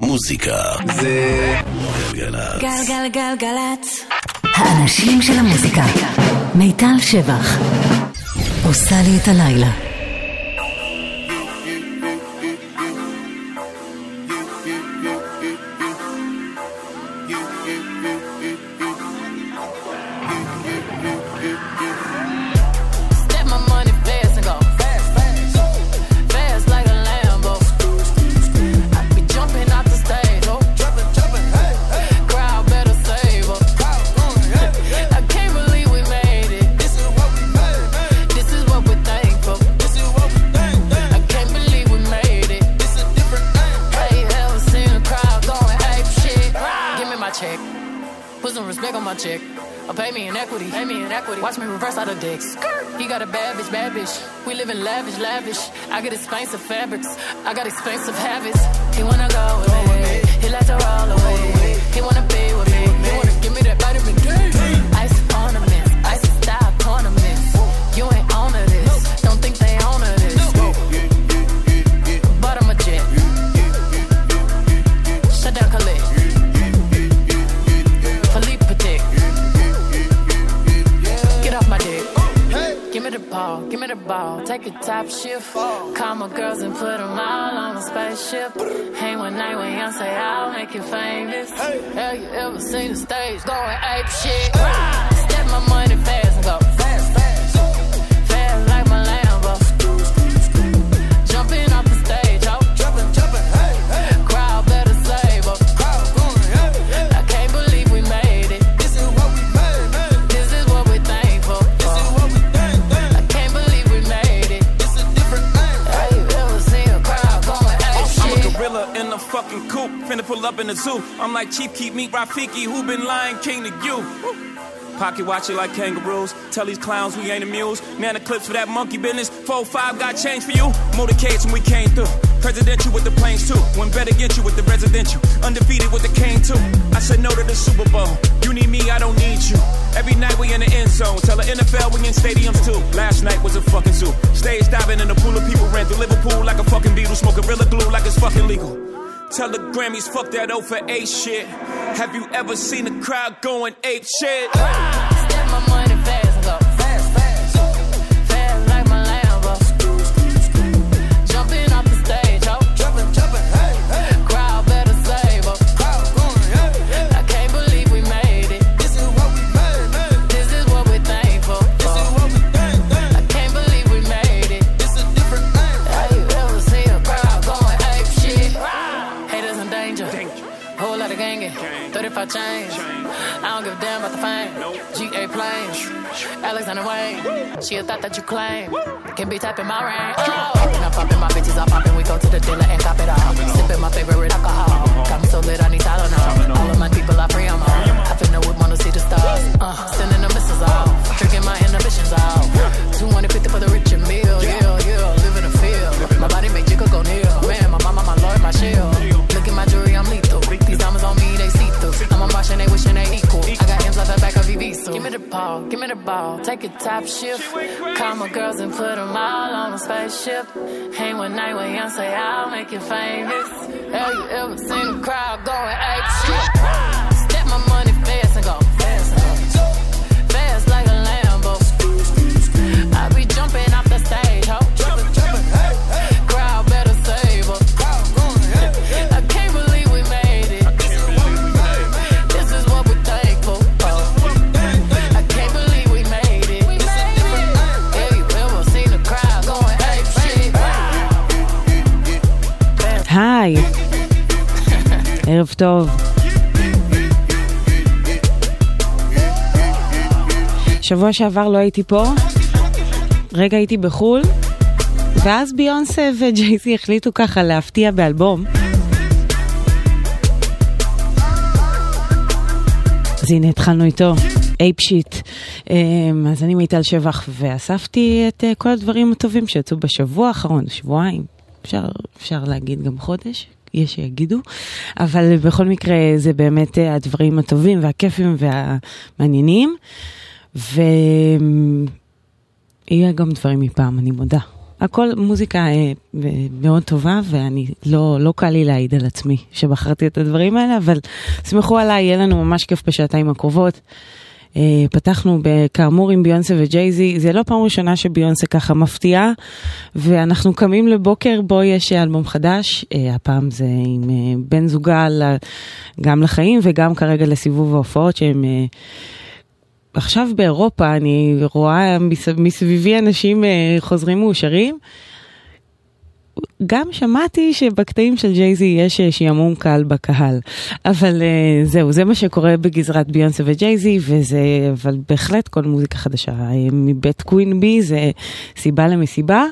מוזיקה זה גלגלצ. גלגלגלגלצ. האנשים של המוזיקה. מיטל שבח. עושה לי את הלילה. We live in lavish, lavish. I got expensive fabrics. I got expensive habits. He wanna go with me. He likes to roll away. He wanna be with me. He wanna give me that vitamin D. Ice ornaments, ice style ornaments. You ain't on to this. Don't think they on to this. But I'm a jet. Shut down Khalid. Philippe Patek. Get off my dick. Give me the ball, give me the ball, take a top shift. Call my girls and put them all on a spaceship. Hang one night with Beyonce, I'll make you famous. Hey. Have you ever seen the stage going ape shit? Hey. Step my money fast and go fast, fast. Fast like my Lambo. Jumping off the stage, oh. Jumping, jumping, hey, hey. Crowd better save up. Crowd going, hey, hey. I can't believe we made it. This is what we made, man. This is what we thankful for. This is what we in the fucking coupe, finna pull up in the zoo. I'm like, Chief, keep me Rafiki, who been lying king to you? Woo. Pocket watch it like kangaroos. Tell these clowns we ain't amused. Man, the clips for that monkey business. 4-5 got change for you. Motorcades when we came through. Presidential with the planes too. When better get you with the residential. Undefeated with the cane too. I said no to the Super Bowl. You need me, I don't need you. Every night we in the end zone. Tell the NFL we in stadiums too. Last night was a fucking zoo. Stage diving in a pool of people. Ran through Liverpool like a fucking beetle. Smoking Rilla glue like it's fucking legal. Tell the Grammys fuck that 0 for 8 shit. Have you ever seen a crowd going ape shit? Step my money fast and go fast, fast. Fast like my Lambo. Jumping off the stage, oh. Jumping, jumping, hey, hey. Crowd better save up. Crowd going, hey, hey. I can't believe we made it. This is what we made, man. This is what we thankful for. This is what we thank, man. I can't believe we made it. This is different thing, man. Have you ever seen a crowd going ape shit? Haters in danger. Whole lot of gangin'. 35 chains. I don't give a damn about the fame. G.A. planes. Alexander Wayne. She a thought that you claim. Can be tapping my ring. Oh. I'm popping my bitches, I'm popping. We go to the dealer and cop it all. Sipping my favorite alcohol. Got me so lit, I need Tylenol. All of my people, I free them all. I finna whip, wanna see the stars. Sending the missiles off. Drinking my inhibitions off. 250 for the rich and meal. Yeah, yeah. Live in the field. My body make jiggle go near. Man, my mama, my lord, my shield. Look at my jewelry, I'm lethal. These diamonds on me, they see through. I'm a watching, they wishing they equal. I got M's out the back of EV, so give me the ball, give me the ball. Take a top shift. Call my girls and put them all on a spaceship. Hang one night with Beyonce, I'll make you famous. Have you ever seen a crowd going ape shit? Step my money fast and go fast, fast. Fast like a Lambo. I be jumping off the stage, ho. Jumping, jumping, hey, hey. Crowd better save up. Crowd going, hey, hey. I can't believe we made it. This is what we're thankful for. I can't believe we made it. We made it. Have you ever seen a crowd going ape shit? היי, ערב טוב. שבוע שעבר לא הייתי פה, רגע הייתי בחול, ואז ביונסה וג'ייזי החליטו ככה להפתיע באלבום. אז הנה התחלנו איתו, אייפ שיט. אז אני מיטל שבח ואספתי את כל הדברים הטובים שיצאו בשבוע האחרון, שבועיים, אפשר להגיד גם חודש. יש שיגידו, אבל בכל מקרה זה באמת הדברים הטובים והכיפים והמעניינים, ויהיה גם דברים מפעם, אני מודה. הכל מוזיקה מאוד טובה, ואני לא קל לי להעיד על עצמי שבחרתי את הדברים האלה, אבל שמחו עליי, יהיה לנו ממש כיף בשעתיים הקרובות. פתחנו כאמור עם ביונסה וג'ייזי, זה לא פעם ראשונה שביונסה ככה מפתיעה, ואנחנו קמים לבוקר בו יש אלבום חדש, הפעם זה עם בן זוגה גם לחיים וגם כרגע לסיבוב ההופעות שהם... עכשיו באירופה אני רואה מסביבי אנשים חוזרים מאושרים. גם שמעתי שבקטעים של ג'ייזי יש שימום קל בקהל. אבל זהו, זה מה שקורה בגזרת ביונסה וג'ייזי, אבל בהחלט כל מוזיקה חדשה מבית קווין בי זה סיבה למסיבה.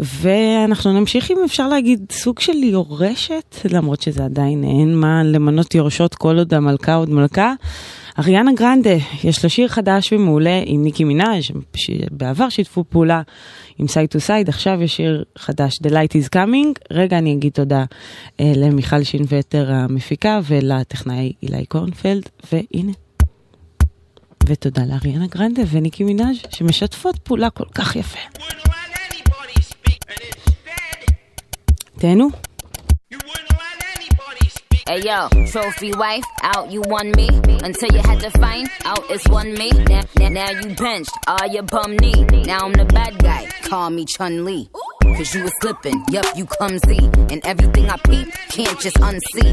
ואנחנו נמשיך אם אפשר להגיד סוג של יורשת, למרות שזה עדיין אין מה למנות יורשות כל עוד המלכה עוד מלכה. אריאנה גרנדה, יש לה שיר חדש ומעולה עם ניקי מינאז' שבעבר שיתפו פעולה עם סייד טו סייד, עכשיו יש שיר חדש The Light is Coming. רגע אני אגיד תודה למיכל שינווטר המפיקה ולטכנאי אילי קורנפלד, והנה ותודה לאריאנה גרנדה וניקי מינאז' שמשתפות פעולה כל כך יפה. תהנו. Hey yo, trophy wife, out you won me, until you had to find out it's one me, now you benched, all your bum knee, now I'm the bad guy, call me Chun-Li, cause you was slipping, yup you clumsy, and everything I peep, can't just unsee,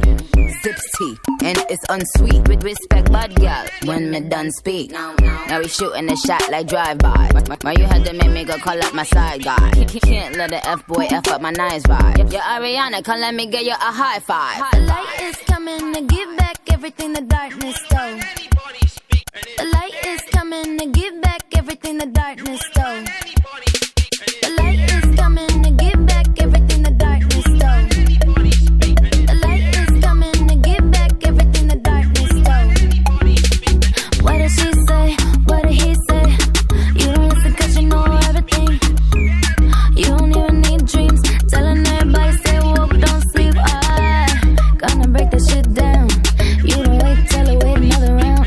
sips tea, and it's unsweet, with respect bud girl, when me done speak, now we shooting a shot like drive-by, why you had to make me go call up my side guy, can't let the F-boy F up my nice vibe, yo Ariana, come let me get you a high five, the light is coming to give back everything the darkness stole. The light is coming to give back everything the darkness stole. The light is coming to give back everything the darkness stole. The light is coming to give back everything the darkness stole. What did she say? What did he say? You don't listen cause you know everything. You don't even need dreams. Telling everybody say woke, don't sleep. Gonna break that shit down. You don't wait till I wait another round.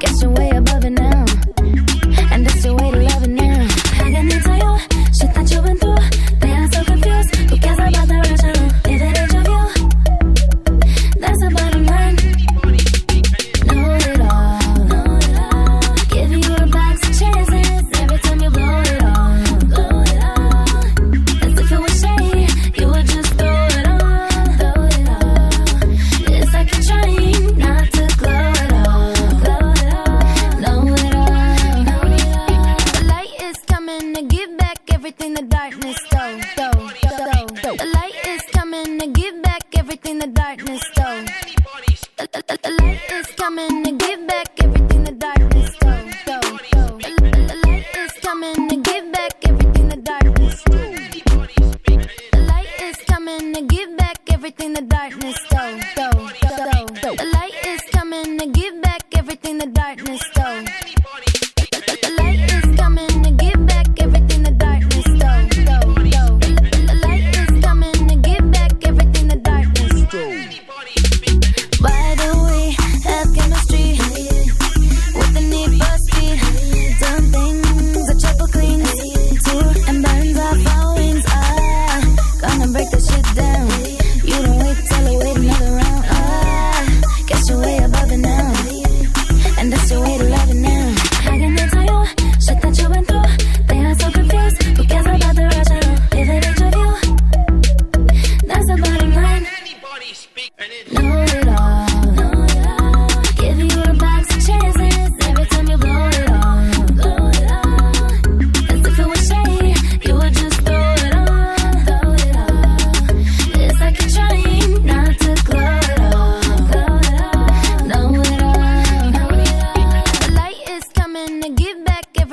Guess you're way above it now. And that's your way to love it now. I got news for you. Shit that you've been through. They are so confused. Who cares about the rational? Is it deja vu? That's the bottom line. Know it all. Know it all. Give you a box of chances. Every time you blow it all. Blow it all. As if it was shady. You would just throw it all. Trying not to glow at all, glow at all, know it all, know it all. The light is coming to give back everything the darkness stole, stole, stole, stole. The light is coming to give back everything the darkness stole. The light is coming to give back everything the darkness stole, stole, stole. The light is coming to give back everything the darkness stole. The light is coming to give back everything the darkness stole, stole. The light is coming to give back everything the darkness stole. The light is coming to give back everything the darkness stole. The light is coming to give back everything the darkness stole. Why do we have chemistry with the need for speed? Dumb things that trouble clings to and burns off our wings. Ah, gonna break this shit down. You don't wait till I wait another round. Guess you're way above it now. And that's your way to love it now. I can tell you shit that you went through. They are so confused. Who cares about the rational? Is it deja vu? That's the bottom line. Know it all. Know it all. Give you a box of chances. Every time you blow it all. Blow it all. As if it was shady. You would just throw it all. Throw it all. It's like you're trying not to glow.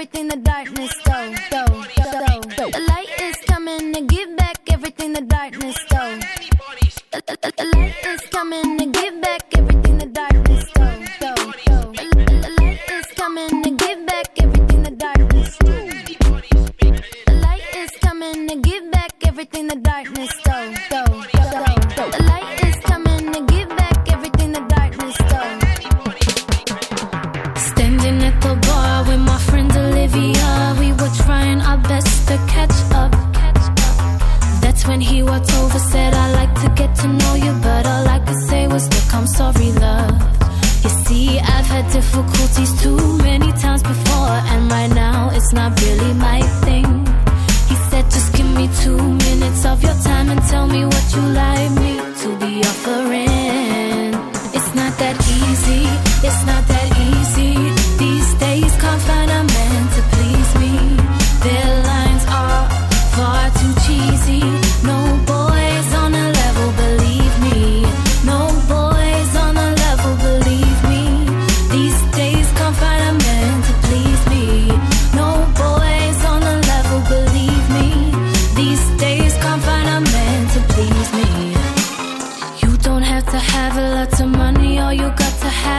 Everything the darkness stole, stole, stole. The light is coming to give back everything the darkness stole. The light is coming to give back everything the darkness stole, stole, stole. The light is coming to give back everything the darkness stole. The light is coming to give back everything the darkness stole, stole, stole. The light is coming to give back everything the darkness stole. Standing at the bar with my friend Olivia, we were trying our best to catch up.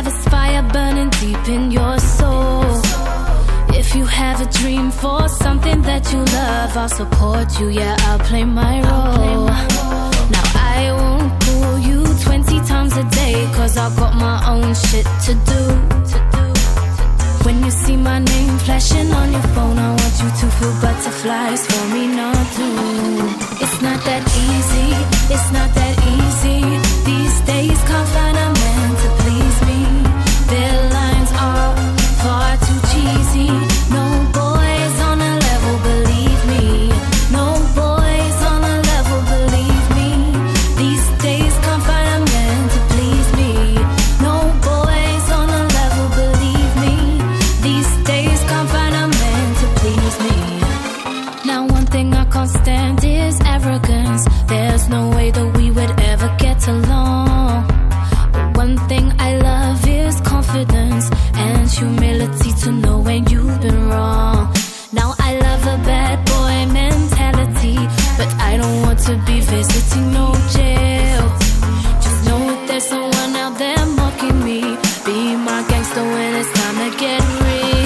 have is fire burning deep in your soul. If you have a dream for something that you love, I'll support you, yeah, I'll play my role. Now I won't call you 20 times a day, cause I've got my own shit to do. When you see my name flashing on your phone, I want you to feel butterflies for me, not to. It's not that easy, it's not that easy. These days can't find a man to please me. Their lines are far too cheesy. No boy is on a level, believe me. No boy is on a level, believe me. These days can't find a man to please me. No boy is on a level, believe me. These days can't find a man to please me. Now one thing I can't stand is arrogance. There's no way that we would ever get along. But one thing I love is confidence and humility to know when you've been wrong. Now I love a bad boy mentality, but I don't want to be visiting no jail. Just know if there's someone out there mocking me, be my gangster when it's time to get real.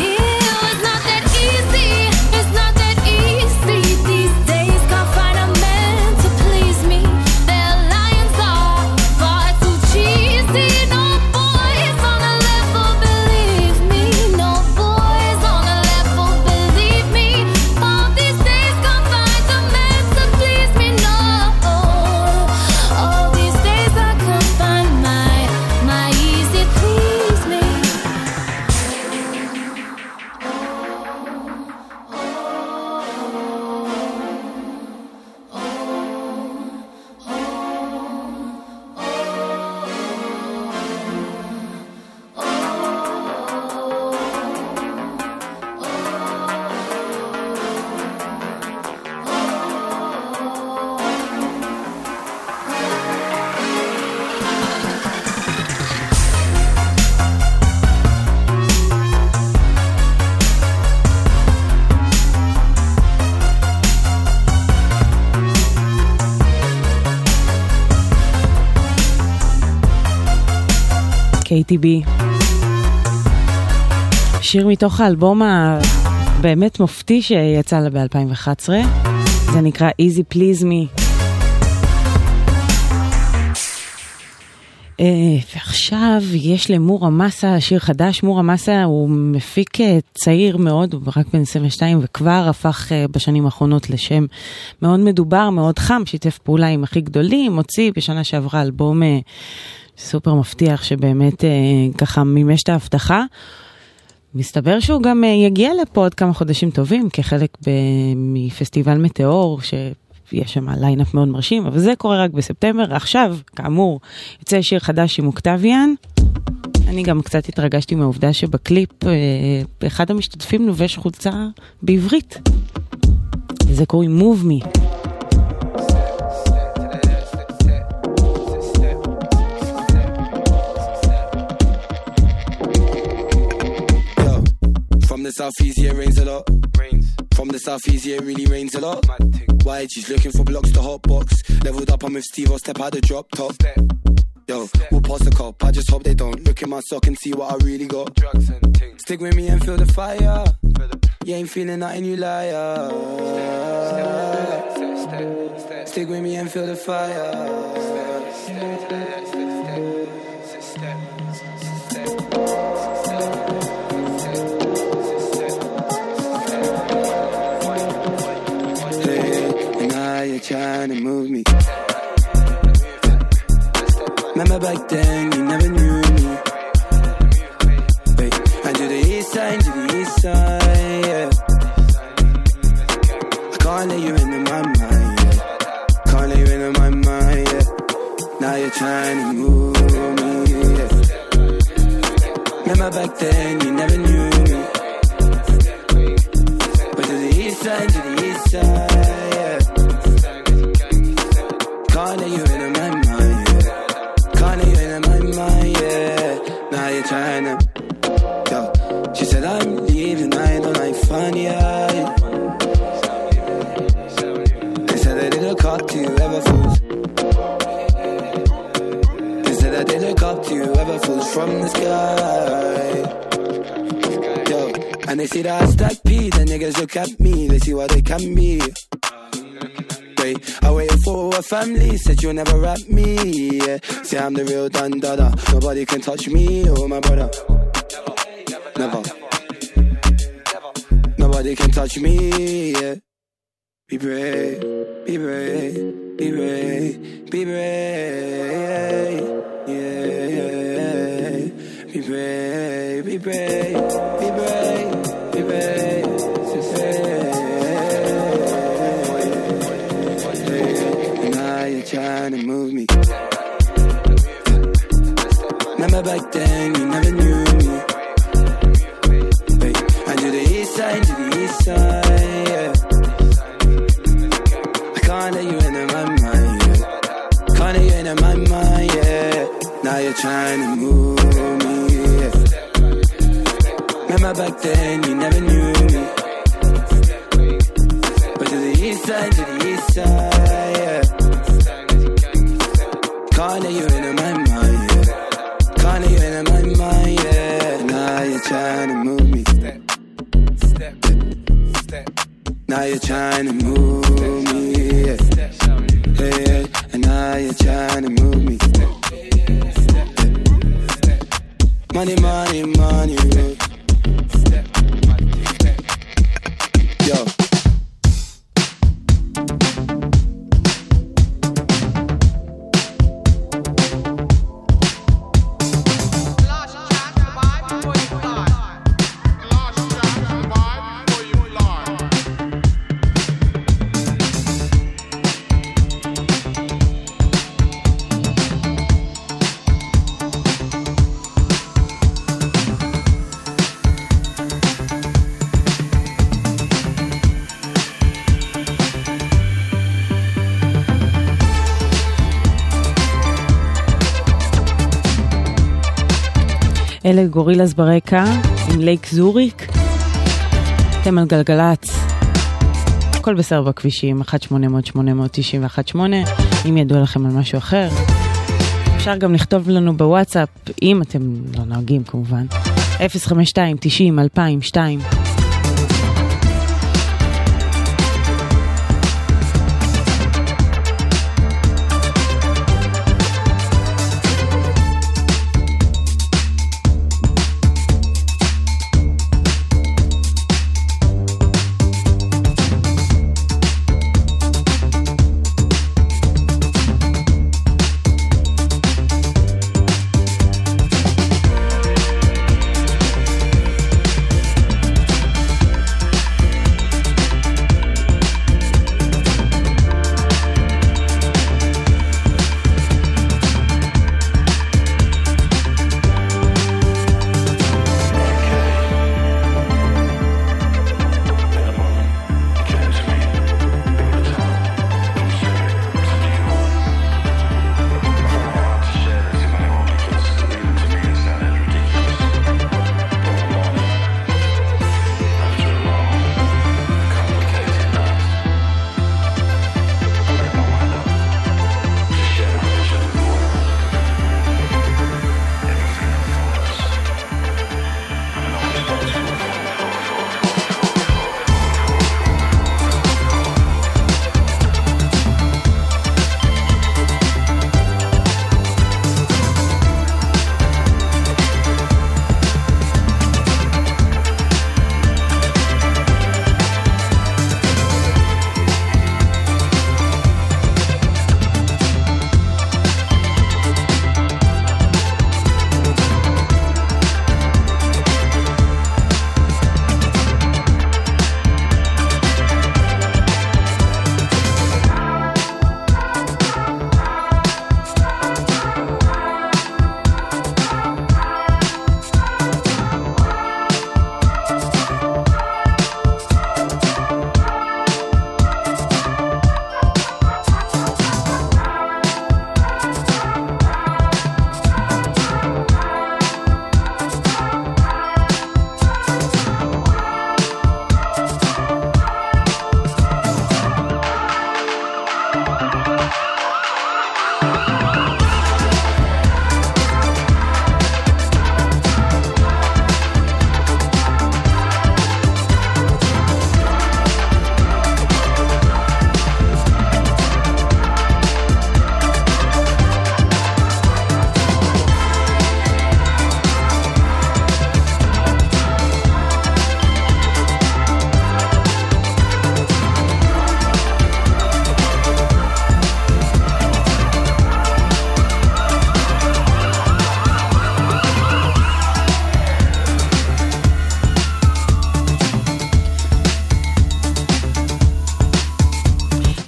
KTB. שיר מתוך האלבום הבאמת מופתי שיצא לה ב-2011. זה נקרא Easy Please Me. ועכשיו יש למורה מסה שיר חדש. מורה מסה הוא מפיק צעיר מאוד, הוא רק בן 22 וכבר הפך בשנים האחרונות לשם מאוד מדובר, מאוד חם, שיתף פעולה עם הכי גדולים, הוציא בשנה שעברה אלבום סופר מבטיח שבאמת ככה מימש את ההבטחה. מסתבר שהוא גם יגיע לפה עוד כמה חודשים טובים כחלק מפסטיבל מטאור שיש שם ליינאפ מאוד מרשים, אבל זה קורה רק בספטמבר. עכשיו כאמור יצא שיר חדש עם אוקטביאן. אני גם קצת התרגשתי מהעובדה שבקליפ אחד המשתתפים לובש חולצה בעברית. זה קוראים Move Me. From the southeast, yeah, rains a lot. Rains. From the southeast, yeah, really rains a lot. Wide, she's looking for blocks to hot box. Leveled up, I'm with Steve, I'll step out the drop top. Step. Yo, step. We'll pass the cop, I just hope they don't. Look in my sock and see what I really got. Drugs and things. Stick with me and feel the fire. You ain't feeling nothing, you liar. Step. Stick with me and feel the fire. You're trying to move me. Remember back then, you never knew me. Wait, I do the east side, do the east side, yeah. I can't let you into my mind, yeah. Can't let you into my mind, yeah. Now you're trying to move me, yeah. Remember back then, you never knew me. But do the east side, do the east side. Calling you in my mind, yeah. Calling you in my mind, yeah. Now you're trying to, yo. She said I'm leaving, I don't like fun, yeah. They said I didn't call to you ever fools. They said I didn't look up to whoever falls from the sky. Yo, and they see that I stack P, the niggas look at me, they see what they can be. I waited for a family, said you'll never rap me, yeah. Say I'm the real dandada, nobody can touch me or my brother. Never, nobody can touch me, yeah. Be brave, be brave, be brave, be brave, yeah, yeah. Be brave, be brave, be brave, be brave, so say. You're trying to move me. Remember back then, you never knew me. I do the east side, do the east side, yeah. I can't let you into my mind, yeah. Can't let you into my mind, yeah. Now you're trying to move me, yeah. Remember back then, you never knew me. But do the east side, do the east side, yeah. Can't let you into my mind, yeah. Can't let you into my mind, yeah. Now you're trying to move me. Step, step, step. Now you're trying to move me, yeah. Hey, hey. And now you're trying to move me. Money, money, money, yeah. אלה גורילס ברקע עם לייק זוריק. אתם על גלגלץ. הכל בסדר בכבישים, 1-800-890-18. אם ידעו לכם על משהו אחר, אפשר גם לכתוב לנו בוואטסאפ, אם אתם לא נוהגים כמובן, 052-90-2002.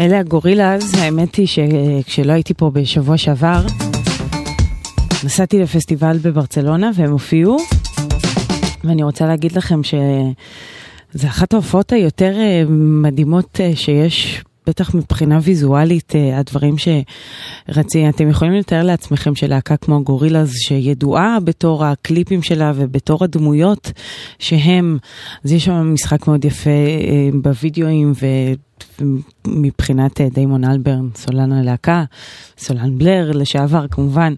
אלה הגורילאז, האמת היא שכשלא הייתי פה בשבוע שעבר, נסעתי לפסטיבל בברצלונה והם הופיעו, ואני רוצה להגיד לכם שזה אחת ההופעות היותר מדהימות שיש בטח מבחינה ויזואלית, הדברים שרצים, אתם יכולים לתאר לעצמכם שלהקה כמו גורילאז שידועה בתור הקליפים שלה ובתור הדמויות שהם, אז יש שם משחק מאוד יפה בווידאוים ומבחינת דיימון אלברן, סולן הלהקה, סולן בלר לשעבר כמובן,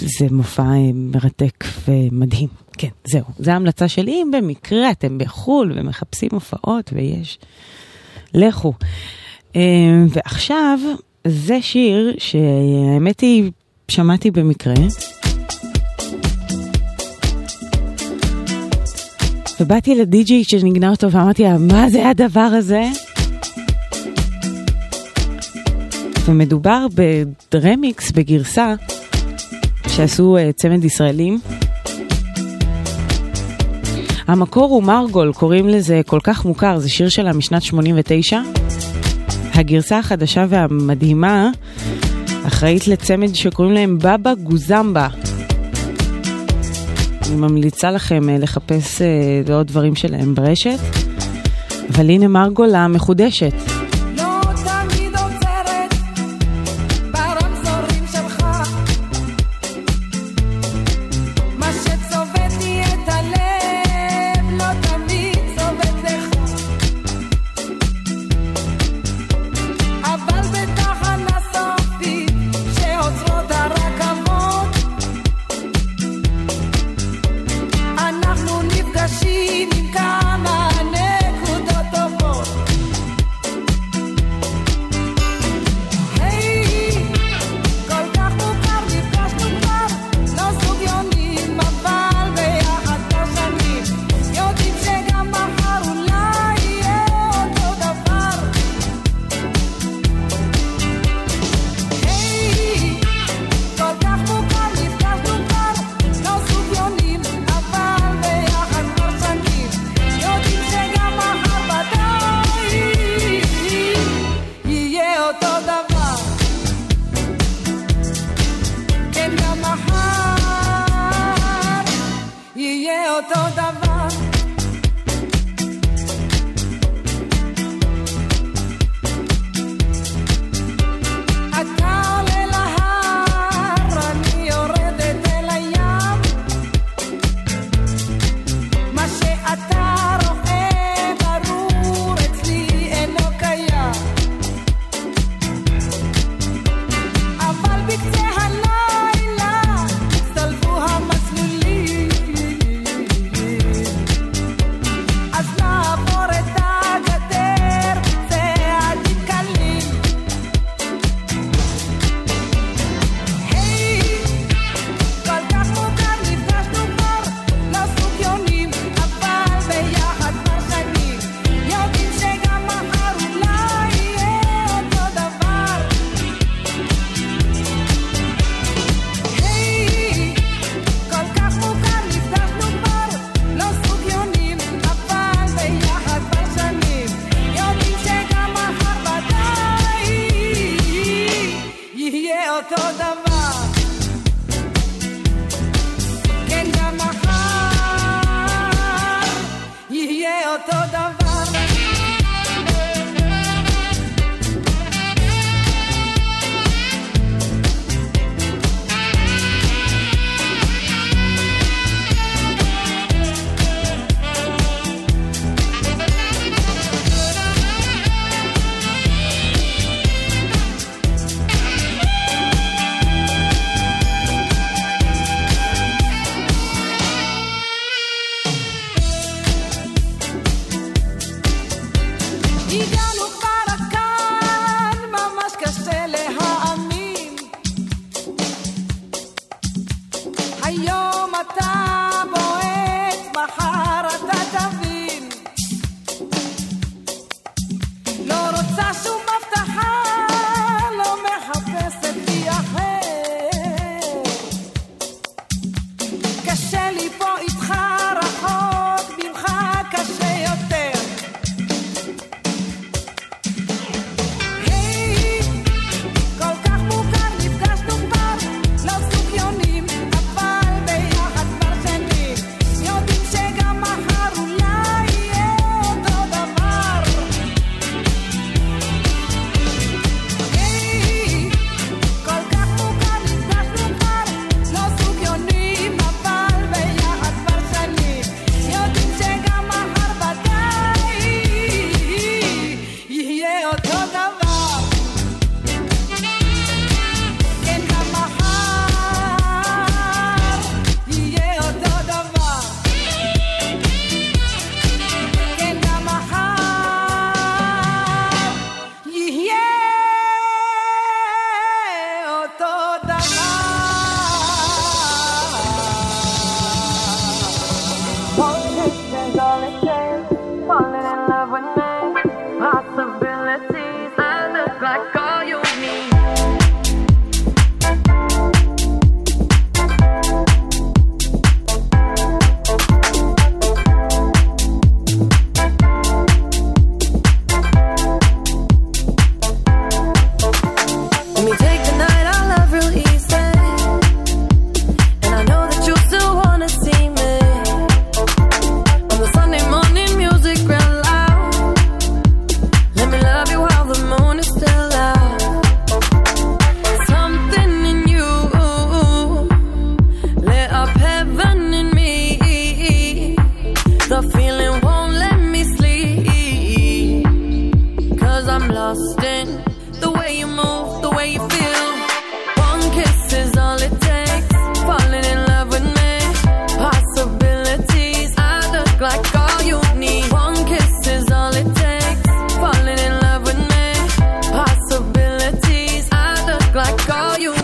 זה מופע מרתק ומדהים. כן, זהו, זו ההמלצה שלי, אם במקרה אתם בחול ומחפשים הופעות ויש... לכו. ועכשיו זה שיר שהאמת היא שמעתי במקרה ובאתי לדיג'י שנגנה אותו ואמרתי לה מה זה הדבר הזה, ומדובר ברמיקס בגרסה שעשו צמד ישראלים. המקור הוא מרגול, קוראים לזה, כל כך מוכר, זה שיר שלה משנת 89. הגרסה החדשה והמדהימה אחראית לצמד שקוראים להם בבא גוזמבה. אני ממליצה לכם לחפש עוד דברים שלהם ברשת, אבל הנה מרגול המחודשת.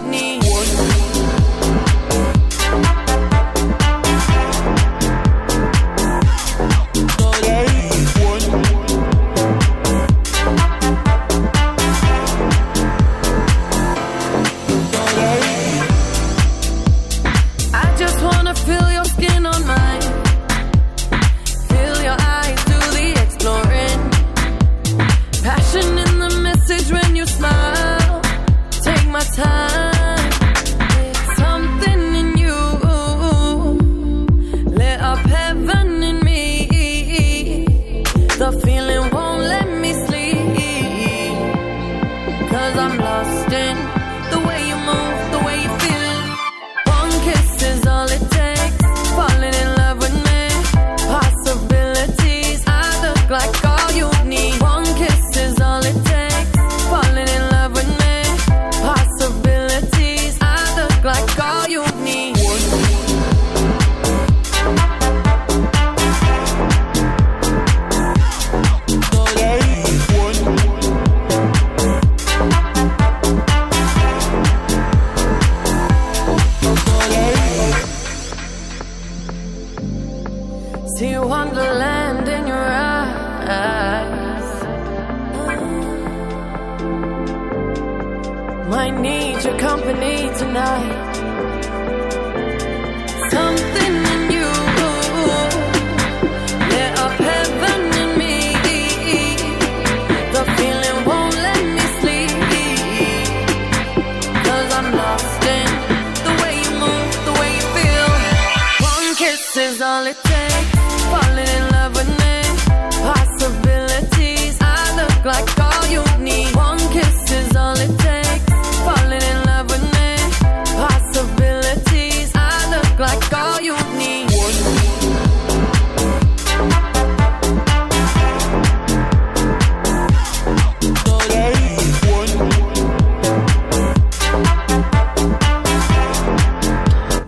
Courtney.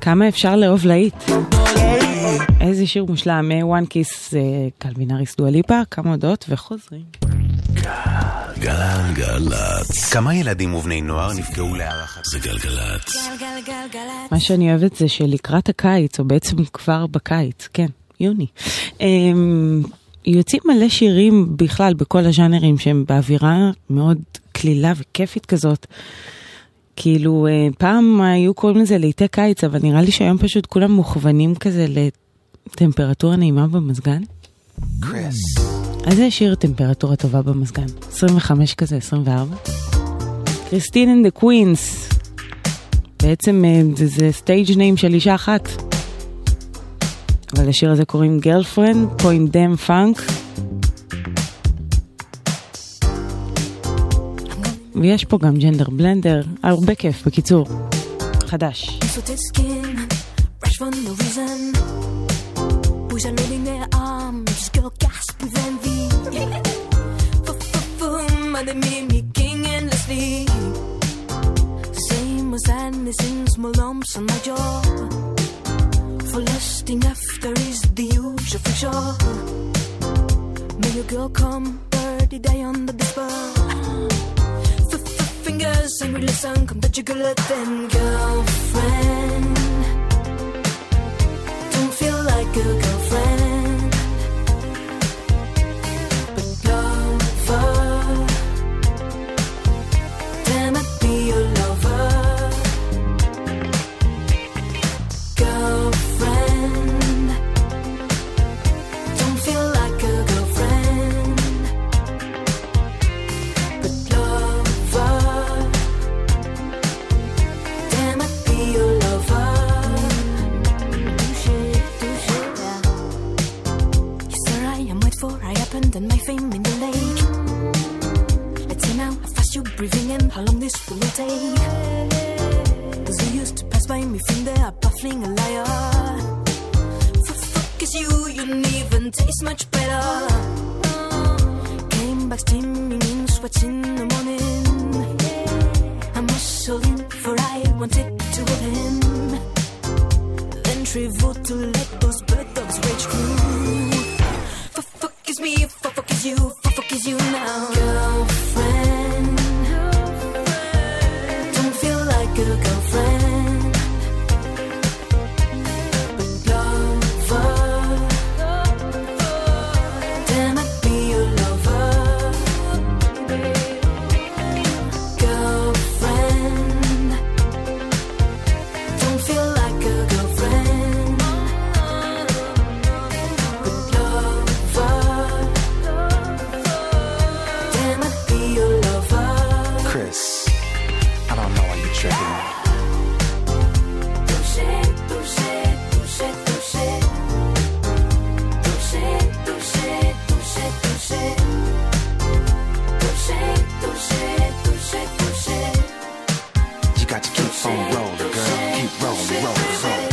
כמה אפשר לאהוב להיט? איזה שיר מושלם, One Kiss, קלווינריס דואליפה, כמה דעות וחוזרים. גלגלגלגלץ. כמה ילדים ובני נוער נפגעו להערכה? זה גלגלגלגלץ. מה שאני אוהבת זה שלקראת הקיץ, או בעצם כבר בקיץ, כן, יוני. יוצאים מלא שירים בכלל בכל הז'אנרים שהם באווירה מאוד כלילה וכיפית כזאת. כאילו, פעם היו קוראים לזה לעיתי קיץ, אבל נראה לי שהיום פשוט כולם מוכוונים כזה לטמפרטורה נעימה במזגן. אז זה שיר טמפרטורה טובה במזגן. 25 כזה, 24. Christine and the Queens. בעצם זה סטייג' ניים של אישה אחת. אבל השיר הזה קוראים Girlfriend, Point Damn Funk. ויש פה גם ג'נדר בלנדר, הרבה כיף, בקיצור, חדש. And we listen, come that you could let them girlfriend. Don't feel like a girlfriend, but lover. Can I be your lover? Girlfriend, don't feel like a girlfriend, but lover. And my fame in the lake. Let's see now how fast you're breathing and how long this will take. Cause you used to pass by me from there, baffling a liar. For fuck is you don't even taste much better. Came back steaming in sweats in the morning. I'm whistling for I wanted to with him. Then travel to let those bird dogs rage through. Is me, fuck is you now, girlfriend. Don't feel like a girl. hips on the roller, girl. Keep rolling, rolling, rolling.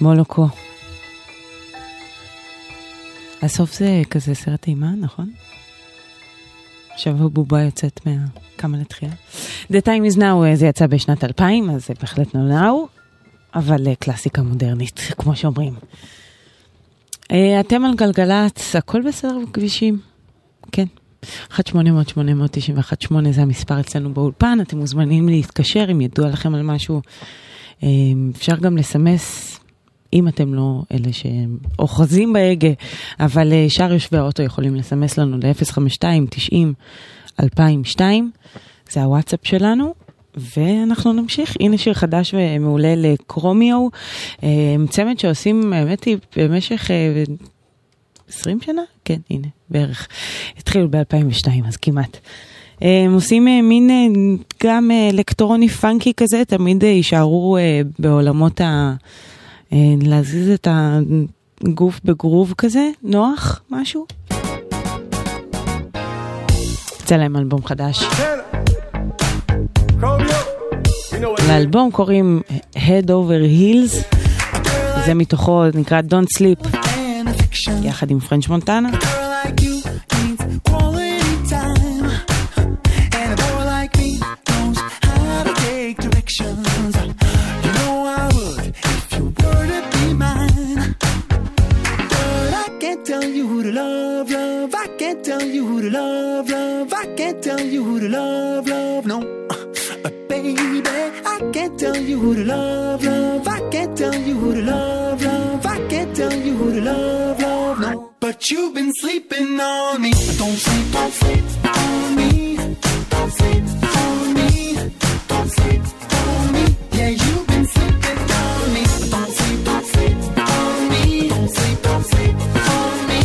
מולוקו. הסוף זה כזה סרט אימה, נכון? עכשיו הבובה יוצאת כמה לתחייה. The Time Is Now זה יצא בשנת 2000, אז זה בהחלט לא נאו, אבל קלאסיקה מודרנית, כמו שאומרים. אתם על גלגלץ, הכל בסדר בכבישים? כן. 1-800-891-8 זה המספר אצלנו באולפן, אתם מוזמנים להתקשר אם ידוע לכם על משהו אפשר גם לסמס, אם אתם לא אלה שהם אוחזים בהגה, אבל שאר יושבי האוטו יכולים לסמס לנו ל-052-90-2002, זה הוואטסאפ שלנו, ואנחנו נמשיך. הנה שיר חדש ומעולה לקרומיו, צמד שעושים, האמת היא, במשך 20 שנה? כן, הנה, בערך. התחילו ב-2002, אז כמעט. הם עושים מין גם אלקטרוני פאנקי כזה, תמיד יישארו בעולמות להזיז את הגוף בגרוב כזה, נוח, משהו. יצא להם אלבום חדש. לאלבום קוראים Head Over Heels, זה מתוכו נקרא Don't Sleep, יחד עם פרנץ' מונטנה. You've been sleeping on me. Don't sleep on me. Don't sleep on me. Don't sleep on me. Yeah, you've been sleeping on me. Don't sleep on me. Don't sleep on me. Don't sleep on me.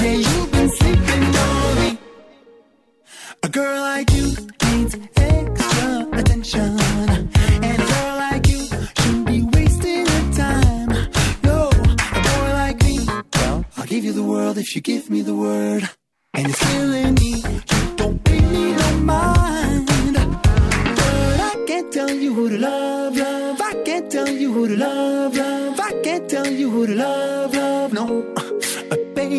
Yeah, you've been sleeping on me. A girl like you needs extra attention. If you give me the word, and it's killing me, you don't pay me no mind. But I can't tell you who to love, love. I can't tell you who to love, love. I can't tell you who to love, love. No, baby,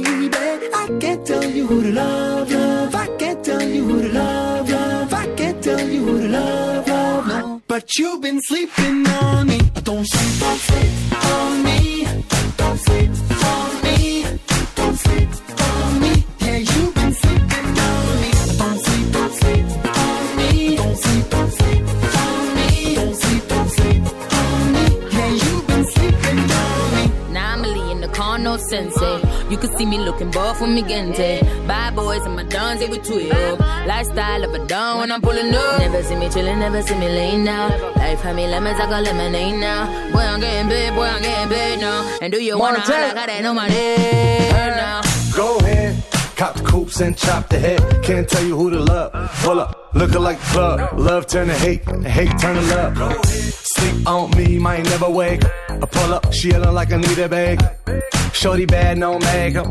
I can't tell you who to love, love. I can't tell you who to love, love. I can't tell you who to love, love. No, but you've been sleeping on me. Don't sleep on me. Don't sleep on me. Don't sleep on me, yeah, you've been sleeping on me. Don't sleep on me. Don't sleep on me. Don't sleep on me, yeah, you've been sleeping on me. Now I'm really in the car, no sensei. You can see me looking bored from me gente. Bad boys and my dons, they would tweet up. Lifestyle of a don when I'm pulling up. Never see me chilling, never see me laying down. Life had me lemons, I got lemonade now. Boy, I'm getting big now. And do you wanna holler, I got that on my day now. Go ahead, cop the coops and chop the head. Can't tell you who to love. Pull up, looking like the club. Love turn to hate, and hate turn to love. Go ahead. Sleep on me, might never wake. I pull up, she yelling like I need a bag. Shorty bad, no makeup.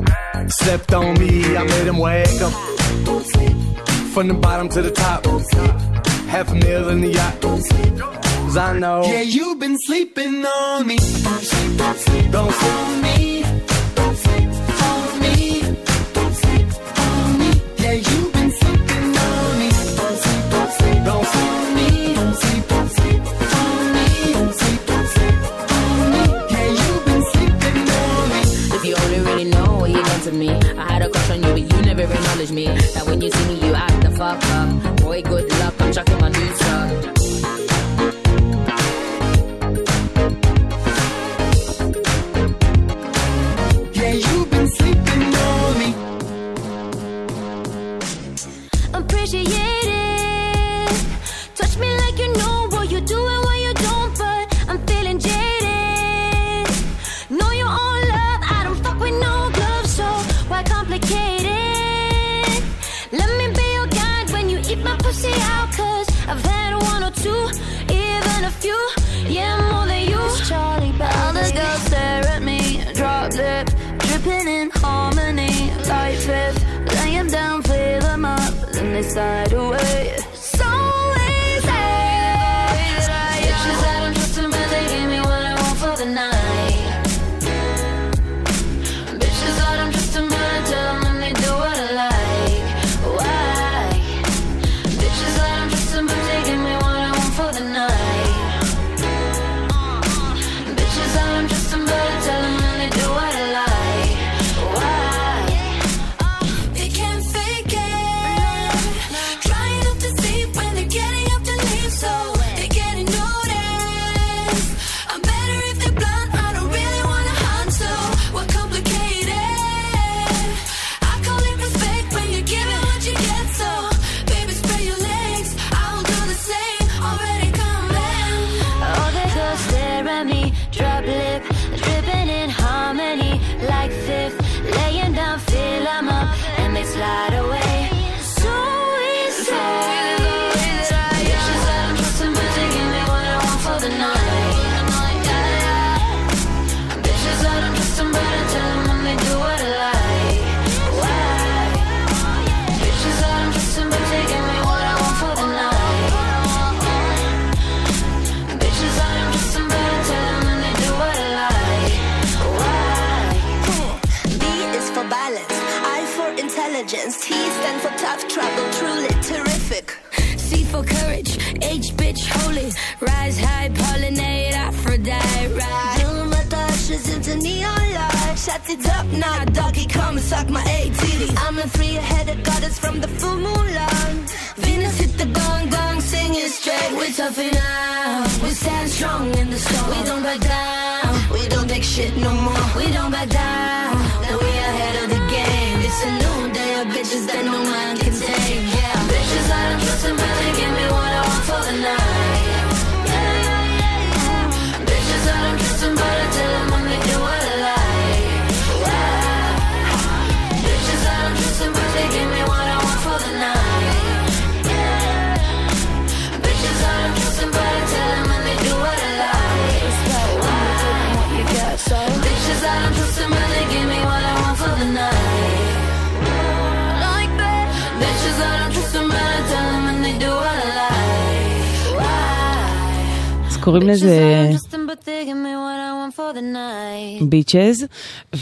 Slept on me, I made him wake up. Don't sleep. From the bottom to the top. Don't sleep. Half a meal in the yacht. Don't sleep. Cause I know. Yeah, you've been sleeping on me. Don't sleep, don't sleep, don't sleep on me. Don't sleep on me. Don't sleep on me. Yeah, you've been sleeping on me. Don't sleep, don't sleep, don't sleep on me. Don't sleep, don't sleep on me. Don't sleep, don't sleep on me. Yeah, you've been sleeping on me. If you only really know what you done to me. I had a crush on you, but you never acknowledged me. That when you see me, you act the fuck up. Boy, good luck, I'm chucking my new truck. Side away. So easy that I just said I'm trusting, but they give me what I want for the night. Bitches that I'm trusting, but I tell them they do what I like. Why? Bitches that I'm trusting, but they give me what I want for the night. Bitches that I'm trusting, but I tell them they do what I like. Why? They can't fake it. drop lip, dripping in harmony like fifth, laying down, feel I'm up, and they slide away. So is that the way that I am? She said I'm just a bitch, give me what I want for the night. Yeah, yeah. Bitches said I'm just a bitch, I tell them they do what I like. Why? Bitches said I'm just a bitch, give me what I want for the night. Intelligence, T stands for tough trouble, truly terrific. C for courage, H bitch holy, rise high, pollinate, Aphrodite, ride. Doom at the ashes into neon light, shut it up now, doggy, come suck my ATD. I'm a three-headed goddess from the full moon line. Venus hit the gong gong, sing it straight. We're tough enough, we stand strong in the storm. We don't back down, we don't take shit no more. We don't back down, now we are ahead of the game. It's a new day of bitches that no man can take. Yeah, bitches I don't trust them, but they give me what I want for the night. Yeah, yeah, yeah, yeah. Bitches I don't trust them, but I tell them only do what I like. Yeah. Bitches I don't trust them, but they give me what I want for the night. Yeah. Bitches I don't trust them, but I tell them only do what I like. Yeah. What you got, so? Bitches I don't trust them, but they give me what I want for the night. Bitches, I don't trust them, but I tell them and they do what I like. Why? אז קוראים לזה ביצ'ז,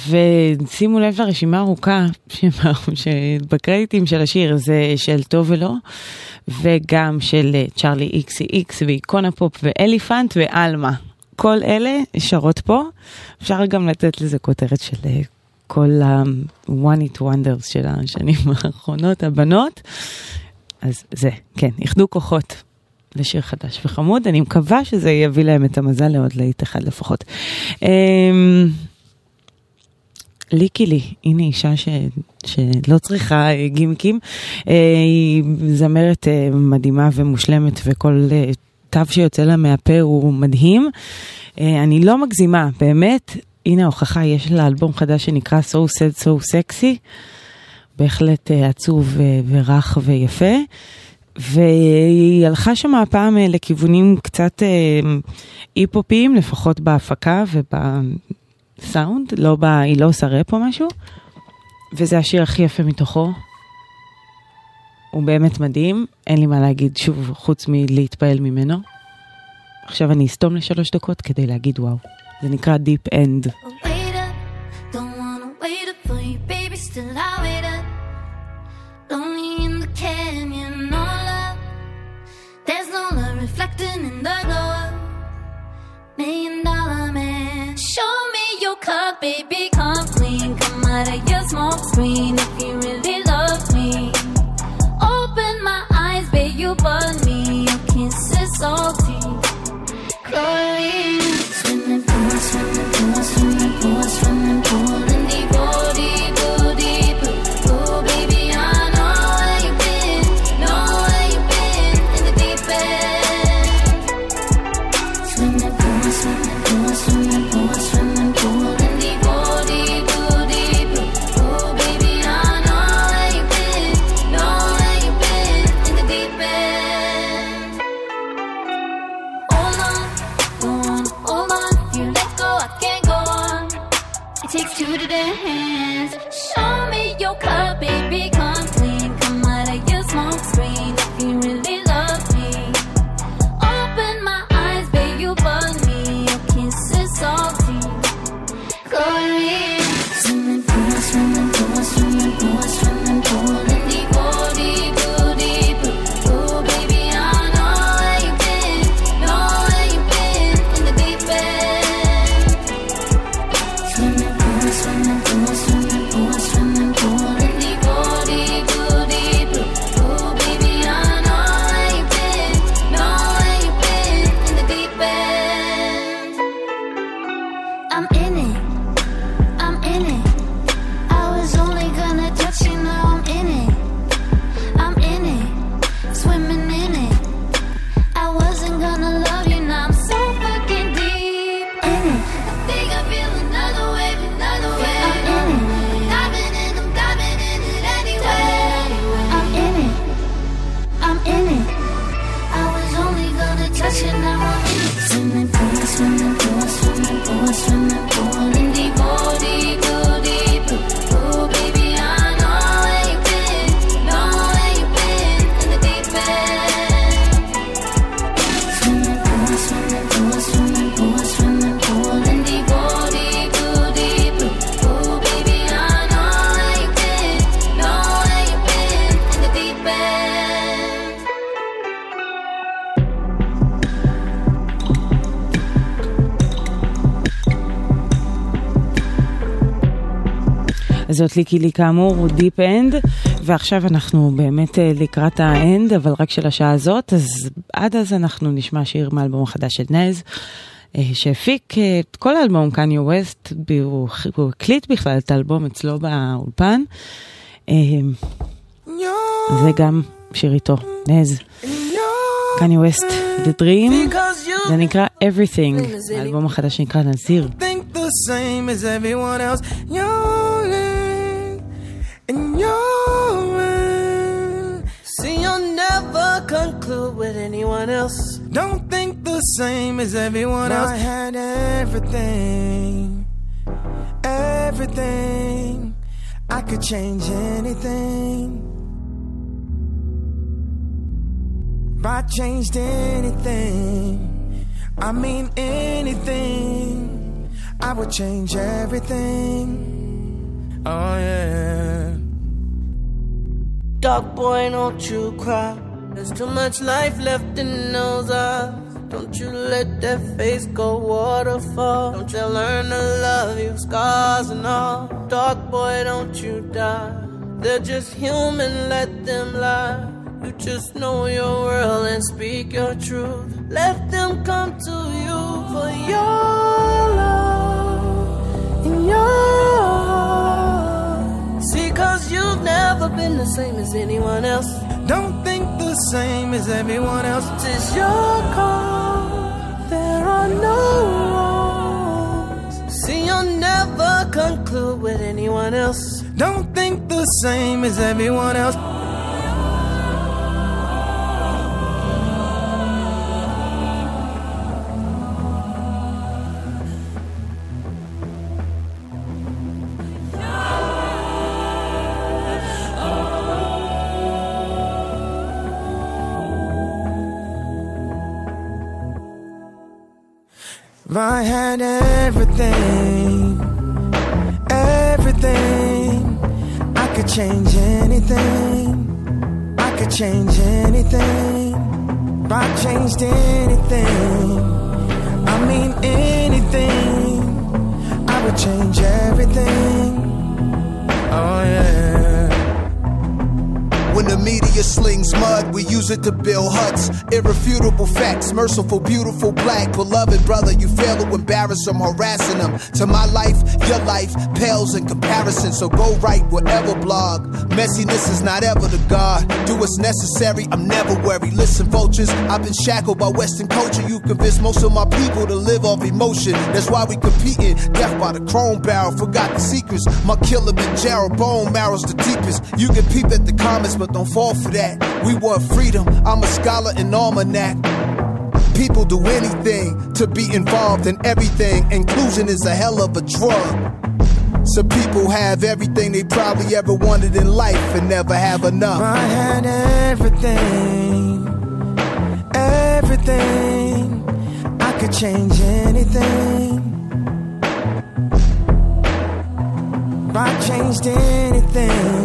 ושימו לב לרשימה ארוכה שבקרדיטים של השיר זה של טוב ולא, וגם של צ'רלי איקסי איקס ואיקונה פופ ואליפנט ואלמה. כל אלה שרות פה. אפשר גם לתת לזה כותרת של כל ה-one-hit wonders של השנים האחרונות, הבנות. אז זה, כן, יחדו כוחות לשיר חדש וחמוד. אני מקווה שזה יביא להם את המזל לעוד להיט אחד לפחות. ליקילי, הנה אישה שלא צריכה גימקים. היא זמרת מדהימה ומושלמת, וכל תו שיוצא לה מהפה הוא מדהים. אני לא מגזימה, באמת. הנה ההוכחה, יש לה אלבום חדש שנקרא So Sad So Sexy, בהחלט עצוב ורך ויפה, והיא הלכה שם הפעם לכיוונים קצת היפופיים, לפחות בהפקה ובסאונד, היא לא עושה ראפ או משהו, וזה השיר הכי יפה מתוכו, הוא באמת מדהים, אין לי מה להגיד שוב חוץ מלהתפעל ממנו. עכשיו אני אסתום לשלוש דקות כדי להגיד וואו. זה נקרא Deep End. Wait up, don't wanna wait up for you, baby, still I wait up. Lonely in the canyon, no love. There's no love reflecting in the glow. $1 million man. Show me your cup, baby, come clean. Come out of your smoke screen if you really love me. Open my eyes, babe, you burn me. Your kiss is salty. Chlorine. Swimming pool in the body. זאת ליקי לי כאמור, הוא דיפ אנד, ועכשיו אנחנו באמת לקראת האנד, אבל רק של השעה הזאת, אז עד אז אנחנו נשמע שיר מאלבום החדש של נז, שהפיק את כל האלבום קניה ווסט, הוא הקליט בכלל את האלבום אצלו באולפן, זה גם שיר איתו, נז, קניה ווסט, The Dream, זה נקרא Everything, האלבום החדש נקרא נזיר. The same as everyone else. You're in, and you're in. See, you'll never conclude with anyone else. Don't think the same as everyone else. I had everything, everything. I could change anything. If I changed anything, I mean anything, I would change everything. Oh yeah. Dog boy, don't you cry. There's too much life left in those eyes. Don't you let that face go waterfall. Don't you learn to love your scars and all. Dog boy, don't you die. They're just human, let them lie. You just know your world and speak your truth. Let them come to you for your love. You're, see, cause you've never been the same as anyone else. Don't think the same as everyone else. It's your call, there are no wrongs. See, you'll never conclude with anyone else. Don't think the same as everyone else. I had everything, everything. I could change anything, I could change anything. If I changed anything, I mean anything, I would change everything. Oh yeah. When the media slings mud, we use it to build huts. Irrefutable facts, merciful, beautiful, black. Beloved brother, you fail to embarrass them, harassing them. To my life, your life pales in comparison. So go write whatever blog. Messiness is not ever the God. Do what's necessary, I'm never worried. Listen, vultures, I've been shackled by Western culture. You convinced most of my people to live off emotion. That's why we competing. Death by the chrome barrel, forgot the secrets. My killer been Gerald, bone marrow's the deepest. You can peep at the comments, but don't fall for that. We want freedom. I'm a scholar in almanac. People do anything to be involved in everything. Inclusion is a hell of a drug. Some people have everything they probably ever wanted in life and never have enough. I had everything, everything. I could change anything. If I changed anything,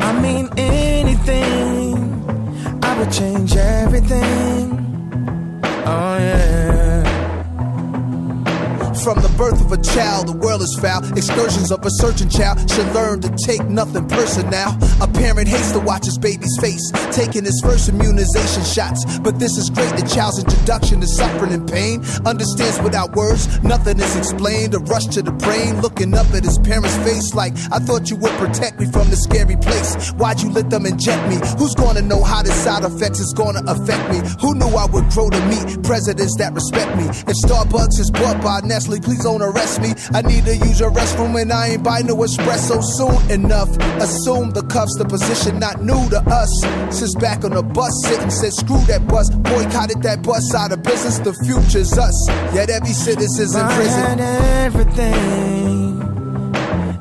I mean anything, I would change everything. Oh yeah. From the birth of a child, the world is foul. Excursions of a searching child should learn to take nothing personal. A parent hates to watch his baby's face taking his first immunization shots, but this is great. The child's introduction to suffering and pain understands without words. Nothing is explained. A rush to the brain, looking up at his parents' face like, I thought you would protect me from the scary place. Why'd you let them inject me? Who's gonna know how the side effects is gonna affect me? Who knew I would grow to meet presidents that respect me? If Starbucks is bought by Nestle, please don't arrest me. I need to use your restroom and I ain't buy no espresso soon enough. Assume the cuff's the position, not new to us. Since back on the bus, sitting said screw that bus. Boycotted that bus out of business, the future's us. Yet every citizen's in prison. I had everything,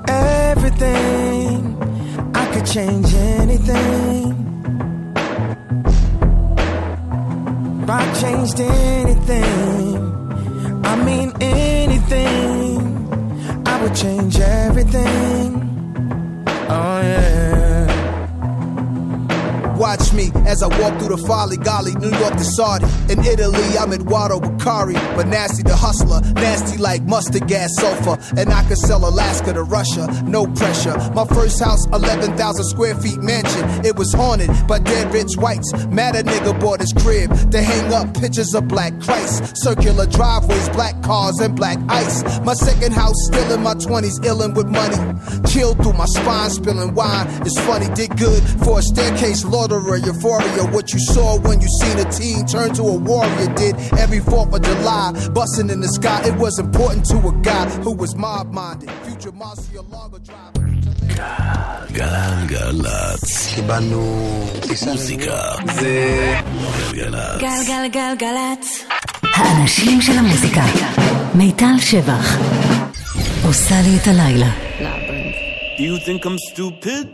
everything. I could change anything. If if I changed anything, I mean anything, I would change everything. Oh yeah. Watch me as I walk through the folly, golly, New York to Saudi. In Italy, I'm Eduardo Bacari, but nasty the hustler, nasty like mustard gas sulfur. And I could sell Alaska to Russia, no pressure. My first house, 11,000 square feet mansion. It was haunted by dead rich whites. Mad a nigga bought his crib to hang up pictures of black Christ. Circular driveways, black cars, and black ice. My second house, still in my 20s, illin' with money. Chilled through my spine, spilling wine. It's funny, did good for a staircase, Lord. Euphoria, what you saw when you seen a teen turn to a warrior, did every 4th of July, busting in the sky. It was important to a guy who was mob-minded. Future Marcia Lager Drive. גלגלצ. קיבלנו מוזיקה. זה גלגלצ. גלגלגלגלצ. האנשים של המוזיקה. מיטל שבח. עושה לי את הלילה. Do you think I'm stupid?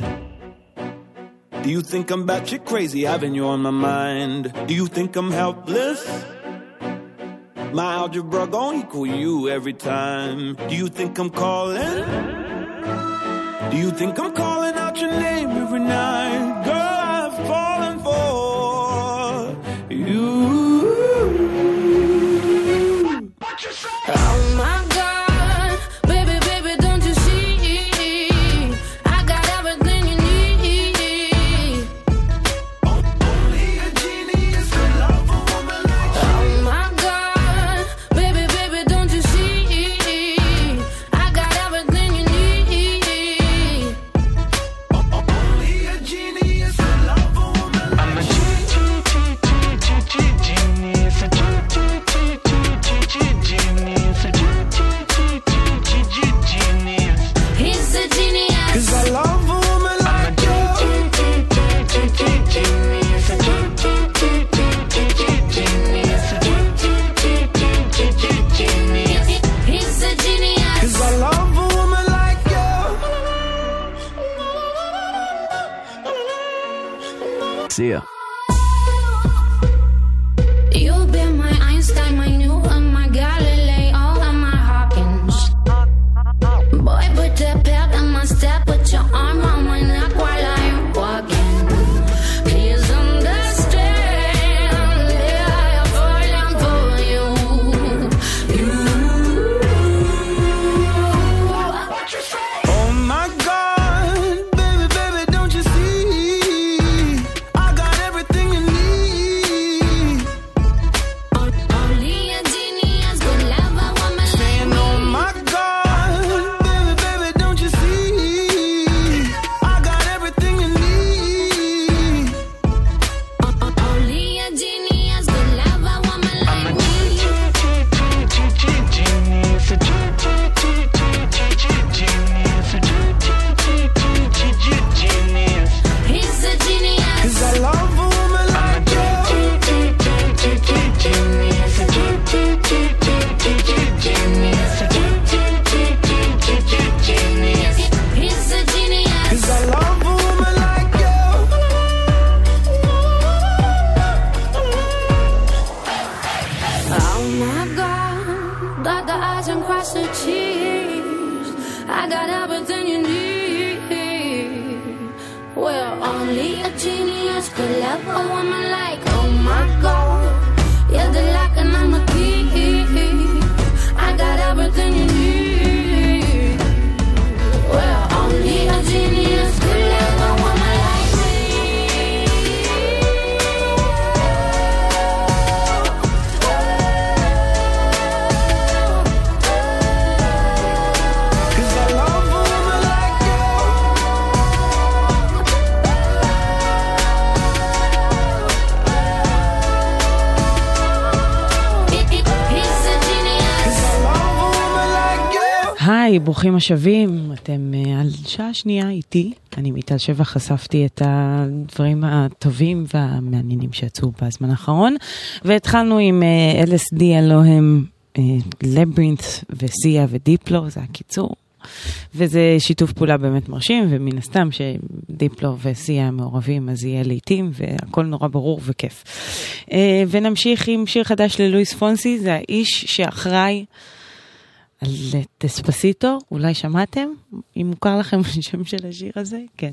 Do you think I'm batshit crazy having you on my mind? Do you think I'm helpless? My algebra gon' equal you every time. Do you think I'm calling? Do you think I'm calling out your name every night? Girl, I've fallen for you. What you say? Oh my God. Yeah. You've been my Einstein, my Newton, my Galileo, all of my Hopkins. Boy, put that pep in my step, put your arm on my neck while I'm walking. Please understand, yeah, I'm falling for you. What you say? Oh my God. ברוכים השבים, אתם על שעה שנייה איתי, אני מיטל שבע, חשפתי את הדברים הטובים והמעניינים שיצאו בזמן האחרון, והתחלנו עם LSD, אלוהם, לברינט וסייה ודיפלו, זה הקיצור, וזה שיתוף פעולה באמת מרשים, ומן הסתם שדיפלו וסייה מעורבים, אז יהיה לעתים, והכל נורא ברור וכיף. ונמשיך עם שיר חדש ללואיס פונסי, זה האיש שאחראי על דספסיטו, אולי שמעתם? אם מוכר לכם השם של השיר הזה? כן.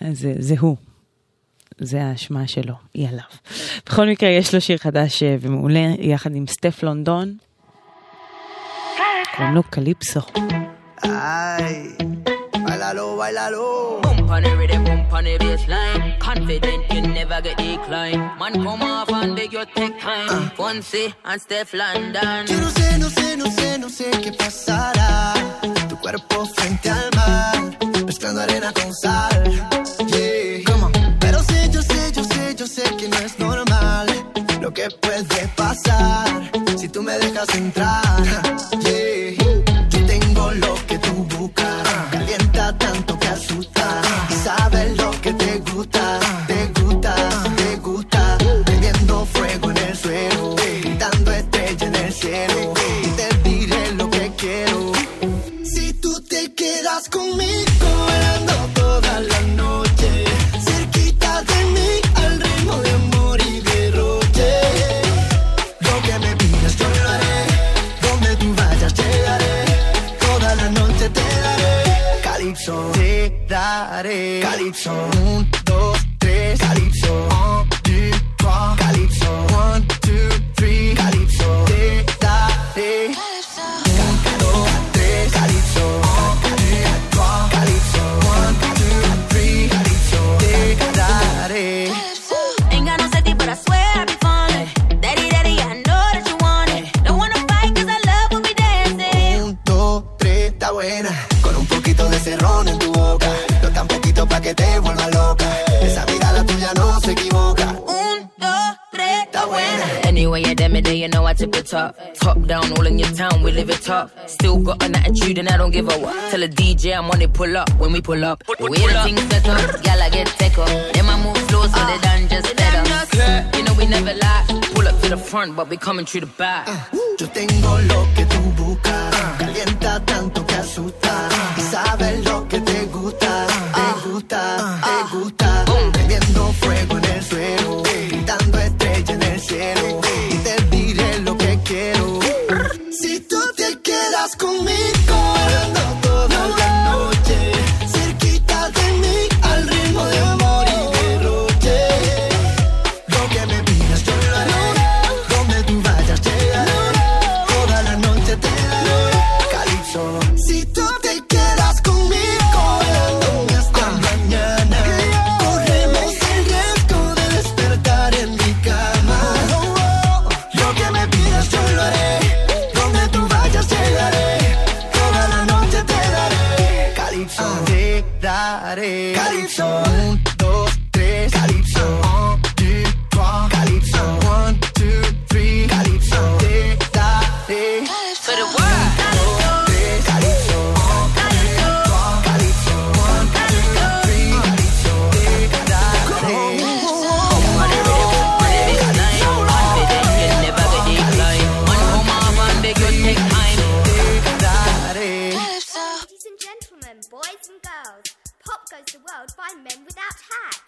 אז זה הוא. זה האשמה שלו, היא עליו. בכל מקרה, יש לו שיר חדש ומעולה, יחד עם סטף לונדון. קוראים לו קליפסו. Ay, bailalo, bailalo. Bump on the rhythm, bump on the baseline. Confident you never get decline. Man come off and beg you take time. Fonse and Steph London. Yo no sé, no sé, no sé, no sé qué pasará. Tu cuerpo frente al mar, mezclando arena con sal. Yeah, come on. Pero sé, yo sé, yo sé, yo sé que no es normal lo que puede pasar si tú me dejas entrar. Yeah. Calienta tanto que asusta y sabes lo que te gusta, te gusta, te gusta. Bebiendo fuego en el suelo, gritando estrella en el cielo. Y te diré lo que quiero. Si tú te quedas conmigo, bailando toda la noche, cerquita de mí, al ritmo de amor y derroche. Lo que me pidas yo lo haré, donde tú vayas llegaré, toda la noche te daré. Calypso, te daré Calypso, 1, 2, 3 Calypso, 1, 2, 3 Calypso, 1, 2, 3 Calypso, te daré Calypso, 1, 2, 3 Calypso, 1, 2, 3 Calypso, 1, 2, 3 Calypso, te daré Calypso. Venga, no sé ti, but I swear I'll be fun Daddy, daddy, I know that you want it Don't wanna fight cause I love when we dancing 1, 2, 3, está buena de cerrón en tu boca No tan poquito pa' que te vuelva loca Esa mirada tuya no se equivoca 1, 2, 3, está buena Anyway, at the end of the day, you know I tip it top Top down, all in your town, we live it top Still got an attitude and I don't give a what Tell the DJ I'm on it, pull up When we pull up, the way the things set up Y'all I get take up Then I move slow so they done just better You know we never lie Pull up to the front, but we coming through the back Yo tengo lo que tú buscas Calienta tanto que asusta Y sabes lo que te gusta Te gusta, te gusta Prendiendo fuego en el suelo Gritando estrella en el cielo Y te diré lo que quiero Si tú te quedas conmigo Hablando toda la noche Cerquita de mí Al ritmo de amor y derroche Lo que me pidas yo lo haré Donde tú vayas llegaré Toda la noche te daré Calypso Si tú te quedas conmigo Hablando hasta mañana Corremos el riesgo de despertar en mi cama Lo que me pidas yo lo haré Donde tú vayas llegaré Toda la noche te daré Calypso Te daré Calypso 1, 2, 3 Calypso 1, 2, 3 Calypso 1, 2, 3 Calypso Te daré For the world by Men Without Hats.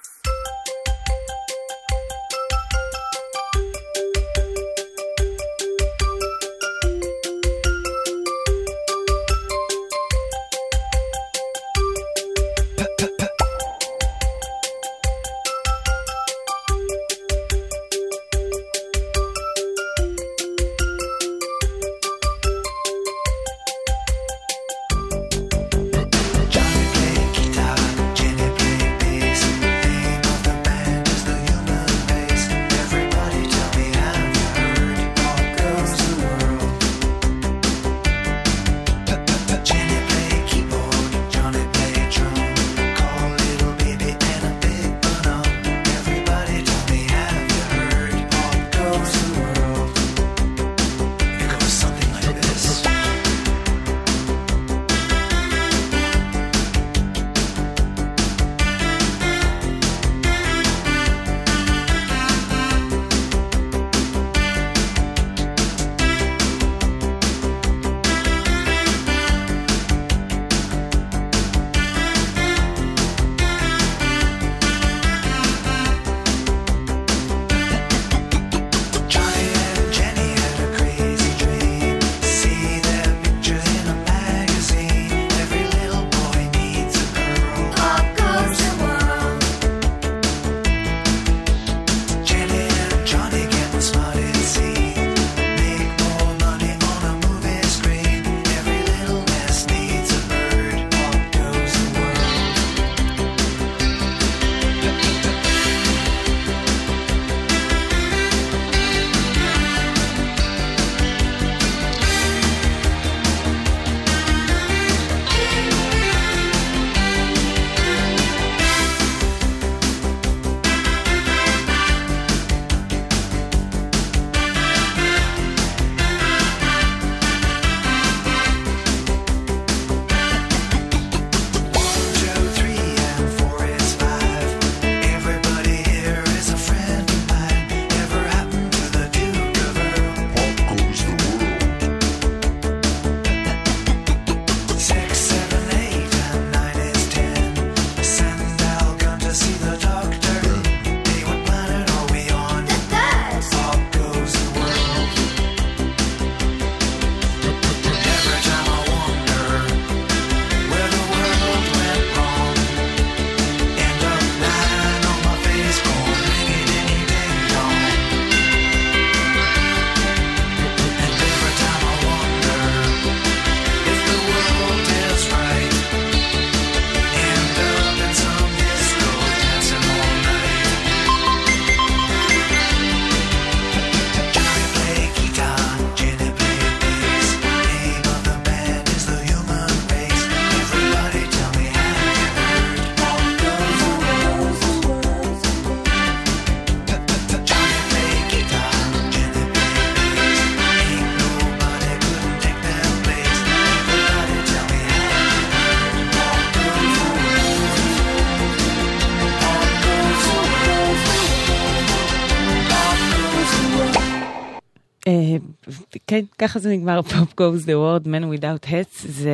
כן, ככה זה נגמר, Pop Goes the World, Men Without Hats, זה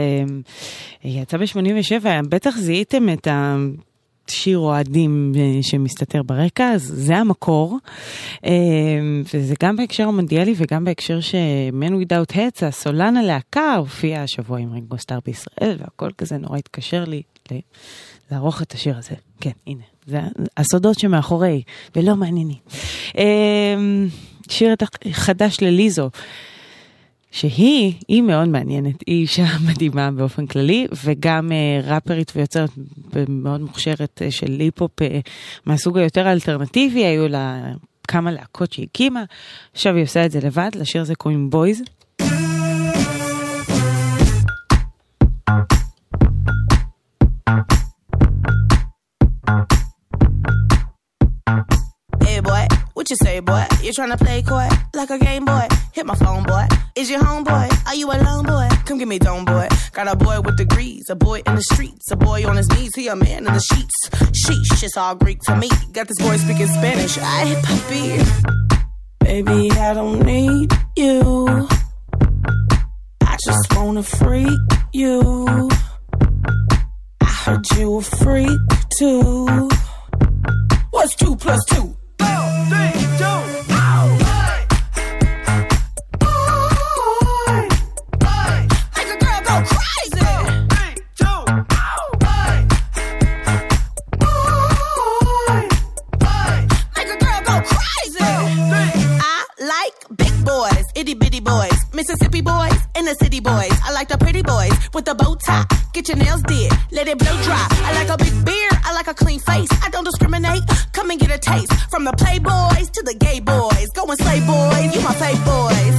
יצא ב-87, בטח זיהיתם את השיר אוהדים שמסתתר ברקע, אז זה המקור, וזה גם בהקשר המונדיאלי וגם בהקשר ש-Men Without Hats, הסולן הלהקה, הופיע השבוע עם רינגו סטאר בישראל, והכל כזה נורא התקשר לי לערוך את השיר הזה. כן, הנה, זה הסודות שמאחורי, ולא מענייני. שיר חדש לליזו, שהיא מאוד מעניינת, היא אישה מדהימה באופן כללי, וגם ראפרית ויוצרת מאוד מוכשרת של ליפופ מהסוג היותר האלטרנטיבי, היו לה כמה להקות שהיא הקימה, עכשיו היא עושה את זה לבד, לשיר זה קוראים בויז. What you say, boy? You tryna play coy like a Game Boy? Hit my phone, boy. Is your homeboy? Are you alone, boy? Come get me dome, boy. Got a boy with degrees, a boy in the streets, a boy on his knees. He a man in the sheets. Sheesh, it's all Greek to me. Got this boy speaking Spanish. I hit my beer. Baby, I don't need you. I just wanna freak you. I heard you a freak too. What's 2 + 2? 3, 2, bitty boys, Mississippi boys, and the city boys. I like the pretty boys with the bow tie. Get your nails did, let it blow dry. I like a big beard, I like a clean face. I don't discriminate, come and get a taste. From the playboys to the gay boys. Go and slay boys, you my fake boys.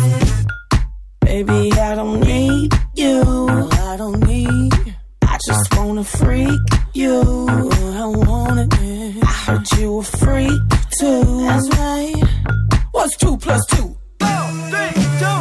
Baby, I don't need you. I don't need. I just wanna freak you. I wanna. I heard you a freak too. That's right. What's 2 + 2? 3, 2.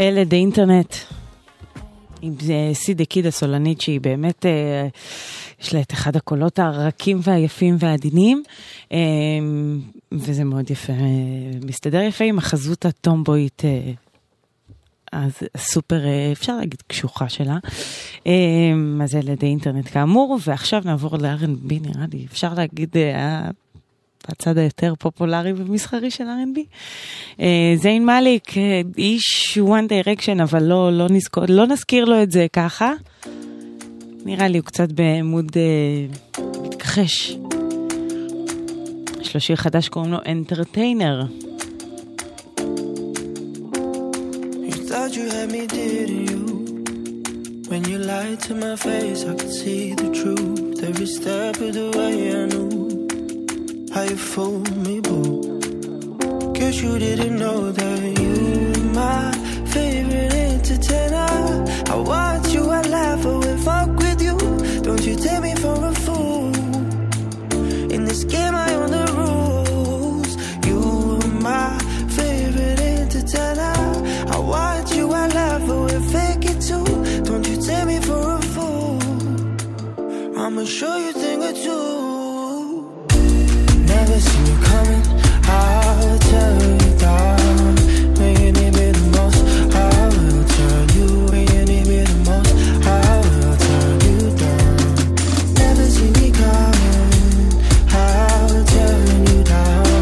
אלה די אינטרנט. עם סידה קיד הסולנית שהיא באמת, יש לה את אחד הקולות הרכים והיפים והעדינים, וזה מאוד יפה, מסתדר יפה עם החזות הטומבוית, אז סופר, אפשר להגיד, קשוחה שלה. אז זה לידי אינטרנט כאמור, ועכשיו נעבור ל-R&B, נראה לי, אפשר להגיד, הצד היותר פופולרי ומסחרי של R&B. זיין מליק, איש One Direction, אבל לא נזכיר לו את זה ככה. נראה לי הוא קצת בעמוד מתכחש. יש לו שיר חדש, קוראים לו Entertainer. Thought you had me dear to you. When you lied to my face, I could see the truth. Every step of the way I knew how you fooled me, boo. Guess you didn't know that you were my favorite entertainer. I watch you, I laugh, I will fuck with you. Don't you take me for a fool. In this game I own the rules. You were my favorite entertainer. I watch you, I laugh, but we'll fake it too. Don't you take me for a fool. I'ma show you thing or two. Never seen you coming, I'll tell you that. When you need me the most, I will turn you. When you need me the most, I will turn you down. Never seen me coming, I'll turn you down.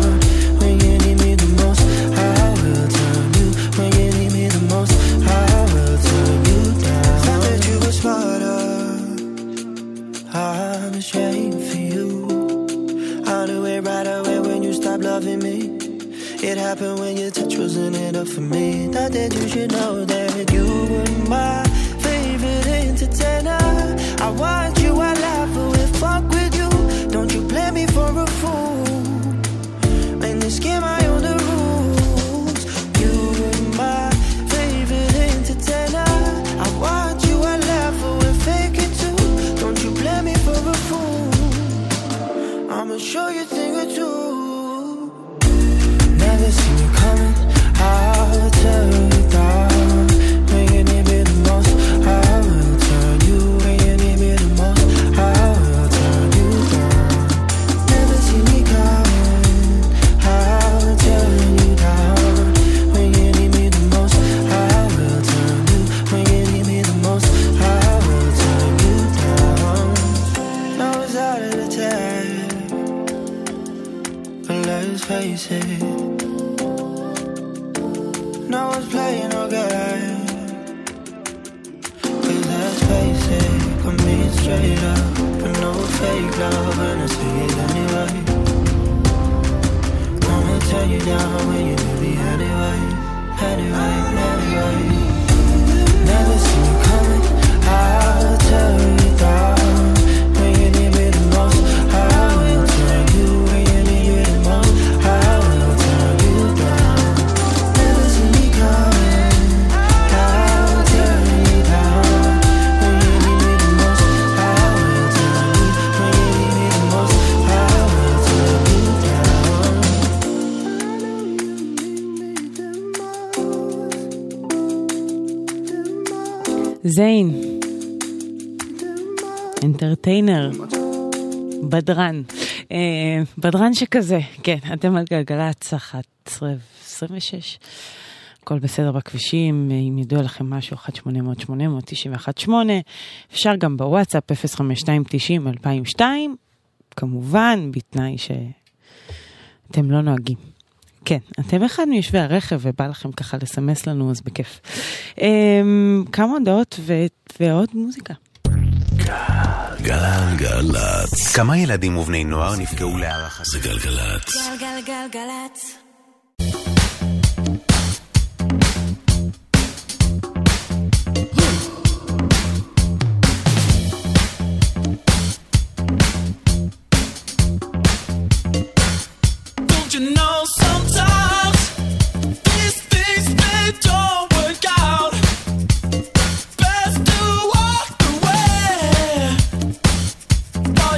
When you need me the most, I will turn you. When you I'm ashamed for you. All the way right away when you stopped loving me. It happened when your touch wasn't enough for me. Thought that you should know that you were my favorite entertainer. I want you, I laugh, but we'll fuck with you. Don't you play me for a fool. When this game I own the rules. You were my favorite entertainer. I want you, I laugh, but we'll fake it too. Don't you blame me for a fool. I'ma show you thing or two. Never seen you coming, I'll tell you down. When you need me the most, I will turn you. When you need me the most, I will turn you down. Never seen me coming, I'll tell you down. When you need me the most, I will turn you. When you need me the most, I will turn you. I was out of the time, but let's face it. No one's playing no game, cause let's face it, come meet straight up, but no fake love, and I say it anyway. I'ma tear you down when you do me anyway, anyway, anyway. Never seen you coming, I'll tear you down. When you need me the most, I will turn you. When you need me the most, I will turn you down. Never see me coming, I will turn you down. When you need me the most, I will turn you. When you need me the most, I will turn you down. Zayn אנטרטיינר, בדרן, בדרן שכזה, כן, אתם על גלגלצ 11-26, הכל בסדר בכבישים, אם ידוע לכם משהו, 1-800-800-918, אפשר גם בוואטסאפ 052-90-2002, כמובן, בתנאי שאתם לא נוהגים. כן, אתם אחד מיושבי הרכב ובא לכם ככה לסמס לנו, אז בכיף. כמה הודעות ועוד מוזיקה. גלגלגלגלץ. כמה ילדים ובני נוער נפגעו להערכה? זה גלגלגלגלץ. גלגלגלגלגלץ. Don't you know sometimes these things they don't work out.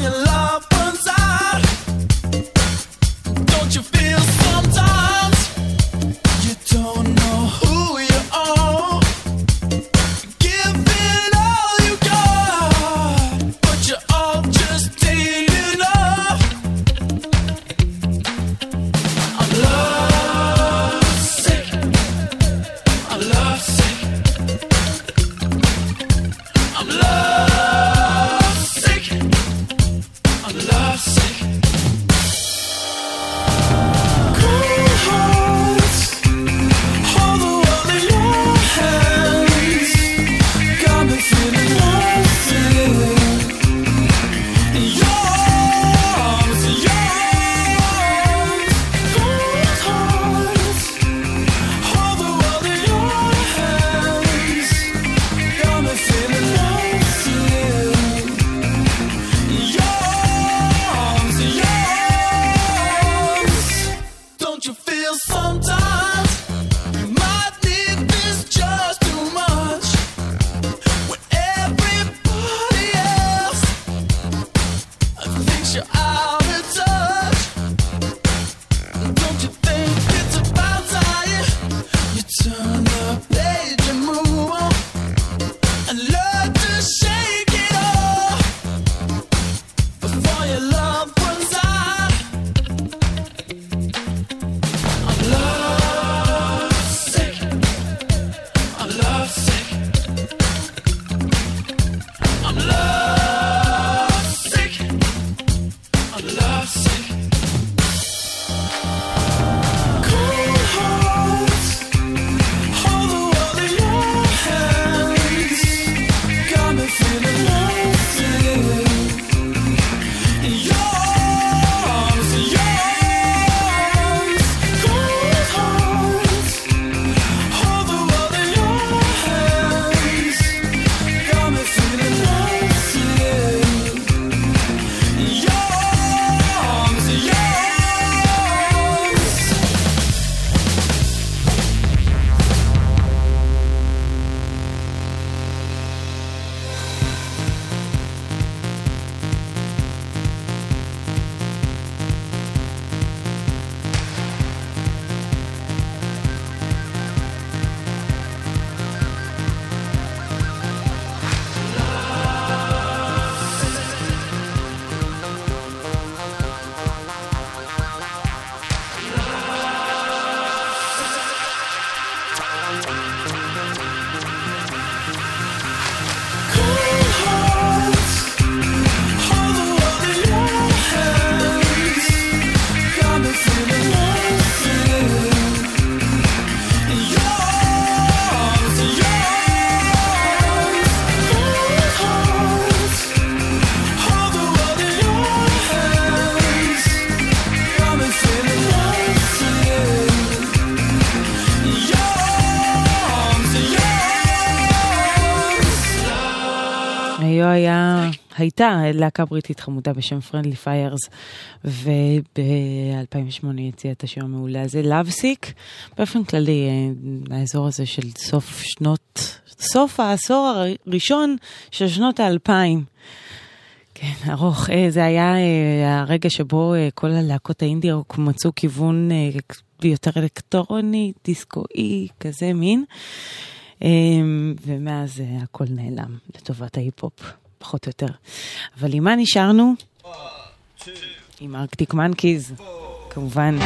Your love runs out. Don't you feel sometimes? בזמנו הייתה להקה בריטית חמודה בשם Friendly Fires, וב-2008 הציעה את השיר המעולה הזה, לאבסיק, באופן כללי, האזור הזה של סוף העשור הראשון של שנות ה-2000. כן, ארוך. זה היה הרגע שבו כל הלהקות האינדי-רוק מצאו כיוון יותר אלקטרוני, דיסקואי, כזה מין. ומאז הכל נעלם לטובת ההיפ-הופ, פחות או יותר. אבל עם מה נשארנו? עם ארקטיק מנקיז, כמובן.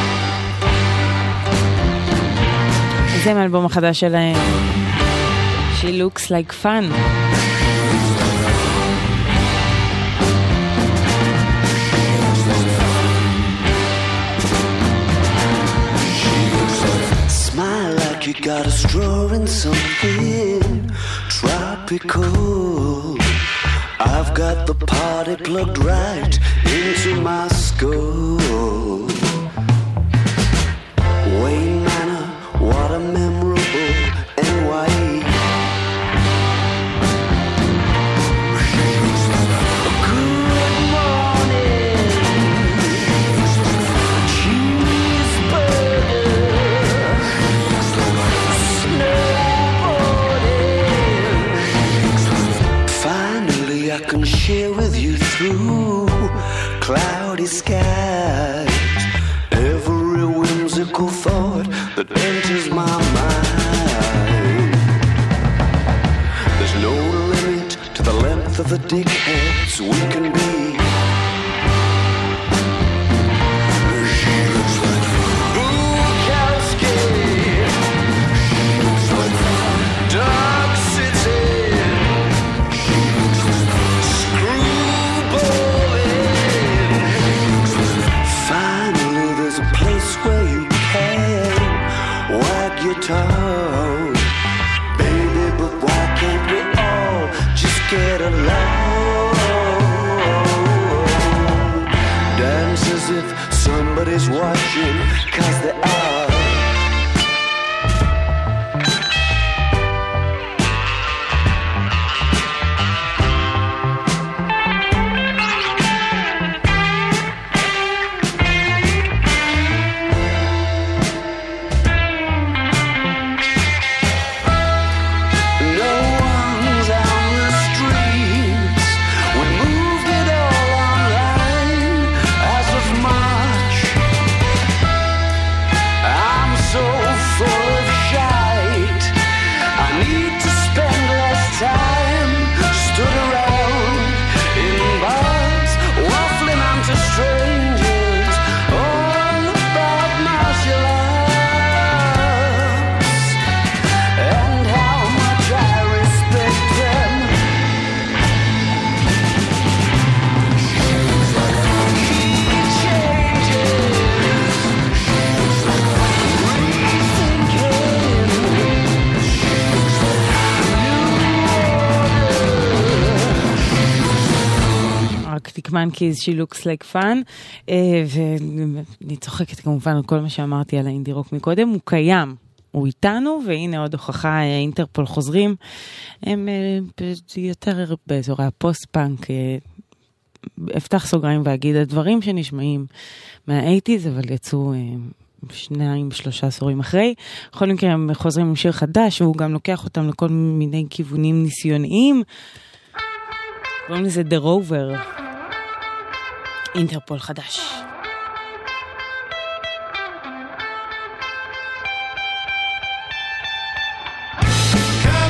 זה מהאלבום החדש שלהם. She looks like fun. You got us drawing something tropical. I've got the party plugged right into my skull. Wayne Manor, what a memorable NYE. Can share with you through cloudy skies every whimsical thought that enters my mind. There's no limit to the length of the dickheads we can be. Town. Baby, but why can't we all just get along? Dance as if somebody's watching, 'cause they are. מנקיז, she looks like fun. ואני צוחקת כמובן על כל מה שאמרתי על האינדי רוק מקודם. הוא קיים, הוא איתנו, והנה עוד הוכחה, אינטרפול חוזרים. הם יותר באזורי הפוסט-פאנק. אפתח סוגריים ואגיד, הדברים שנשמעים מה-80s, אבל יצאו 2-3 עשורים אחרי. בכל מקרה הם חוזרים עם שיר חדש, והוא גם לוקח אותם לכל מיני כיוונים ניסיוניים. קוראים לזה The Rover. אינטרפול חדש. Try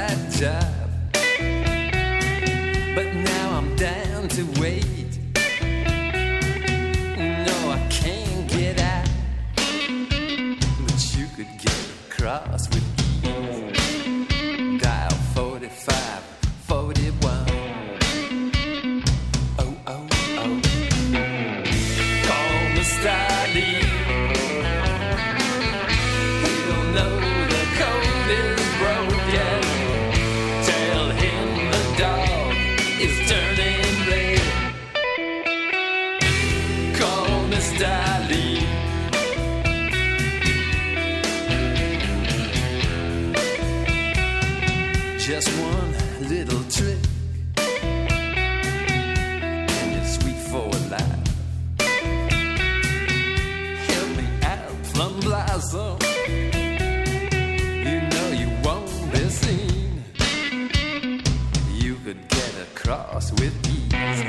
that job, but now I'm down to wait. No, I can't get out, but you could get across with me. Dial 45, 41. Oh, oh, oh. Call me Starly. Just one little trick, and it's sweet for a life. Help me out, Plum Blossom. You know you won't be seen. You could get across with ease.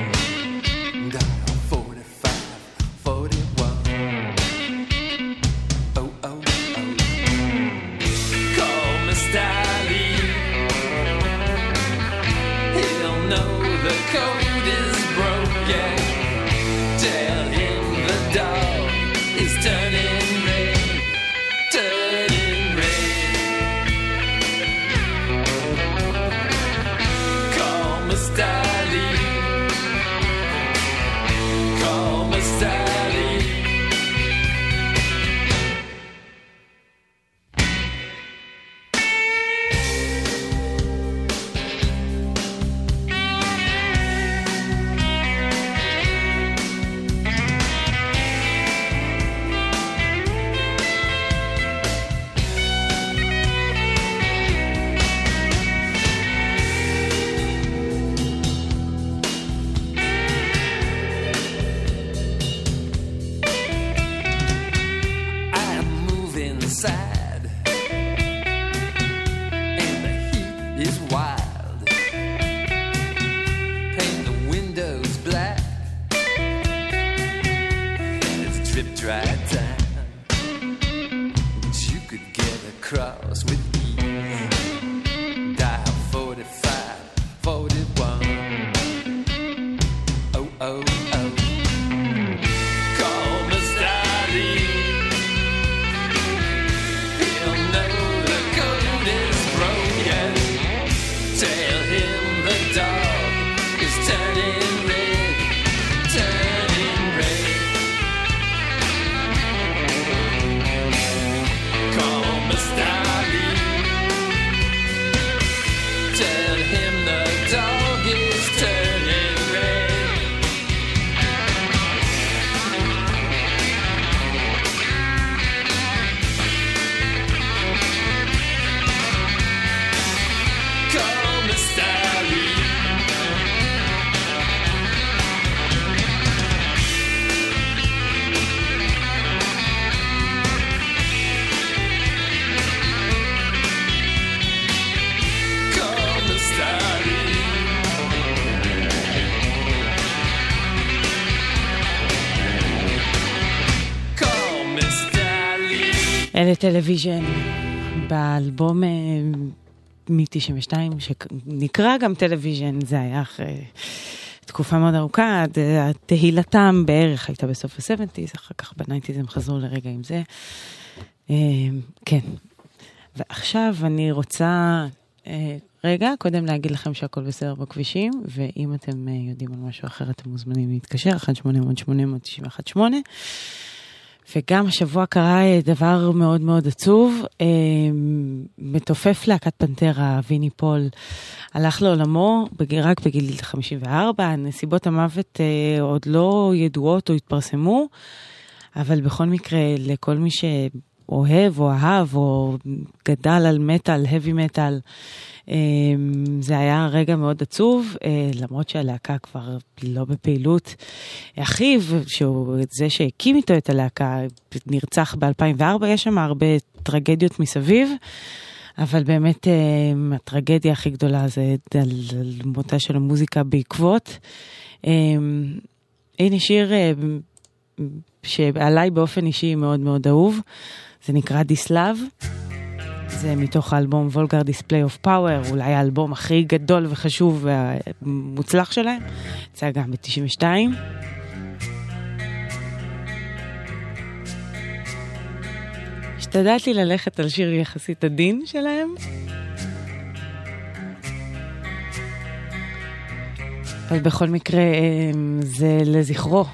Dial 45, 41. Oh, oh, oh. Call me Stylie. The code is broken. Tell him the dog is turning red, turning red. Call me Stylie. Call me Stylie. אלה טלוויז'ן, באלבום מ-92, שנקרא גם טלוויז'ן, זה היה אחרי תקופה מאוד ארוכה, התהילתם בערך הייתה בסוף ה-70s, אחר כך ב-90s הם חזרו לרגע עם זה. כן, ועכשיו אני רוצה רגע, קודם להגיד לכם שהכל בסדר בכבישים, ואם אתם יודעים על משהו אחר, אתם מוזמנים להתקשר, 1-800-891-8, וגם השבוע קרה דבר מאוד מאוד עצוב, מתופף להקת פנטרה, ויני פול, הלך לעולמו רק בגיל 54, נסיבות המוות עוד לא ידועות או התפרסמו, אבל בכל מקרה לכל מי שאוהב או אהב או גדל על מטל, heavy metal, זה היה רגע מאוד עצוב, למרות שהלהקה כבר לא בפעילות. אחיו, שהוא זה שהקים איתו את הלהקה, נרצח ב-2004, יש שם הרבה טרגדיות מסביב, אבל באמת הטרגדיה הכי גדולה זה על מותה של המוזיקה בעקבות. הנה שיר שעליי באופן אישי מאוד מאוד אהוב, זה נקרא דיסלב. זה מתוך האלבום Vulgar Display of Power, אולי האלבום הכי גדול וחשוב והמוצלח שלהם, יצא גם ב-92. השתדלתי ללכת על שיר יחסית הדין שלהם. אבל בכל מקרה זה לזכרו.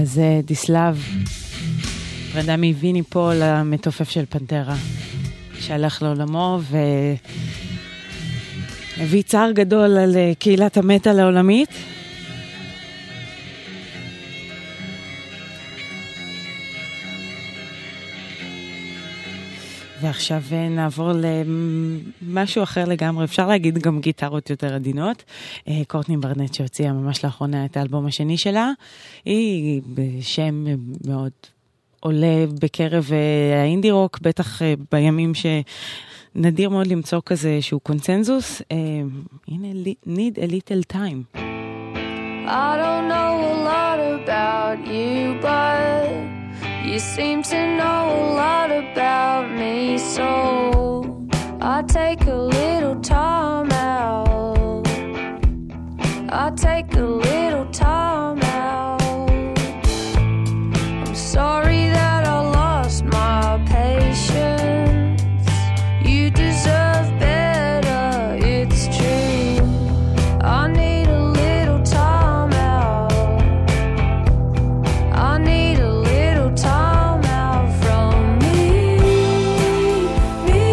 אז דיסלב, פרדה מוויני פול, המתופף של פנטרה, שהלך לעולמו והביא צער גדול על קהילת המטל העולמית. ועכשיו נעבור למשהו אחר לגמרי, אפשר להגיד גם גיטרות יותר עדינות. קורטני ברנט שהוציאה ממש לאחרונה את האלבום השני שלה, היא בשם מאוד עולה בקרב האינדי רוק, בטח בימים שנדיר מאוד למצוא כזה שהוא קונצנזוס. הנה, Need a Little Time. I don't know a lot about you, but you seem to know a lot about me, so I take a little time out. I take a little time out. I'm sorry that I lost my patience. You deserve better, it's true. I need a little time out. I need a time out from me, and you.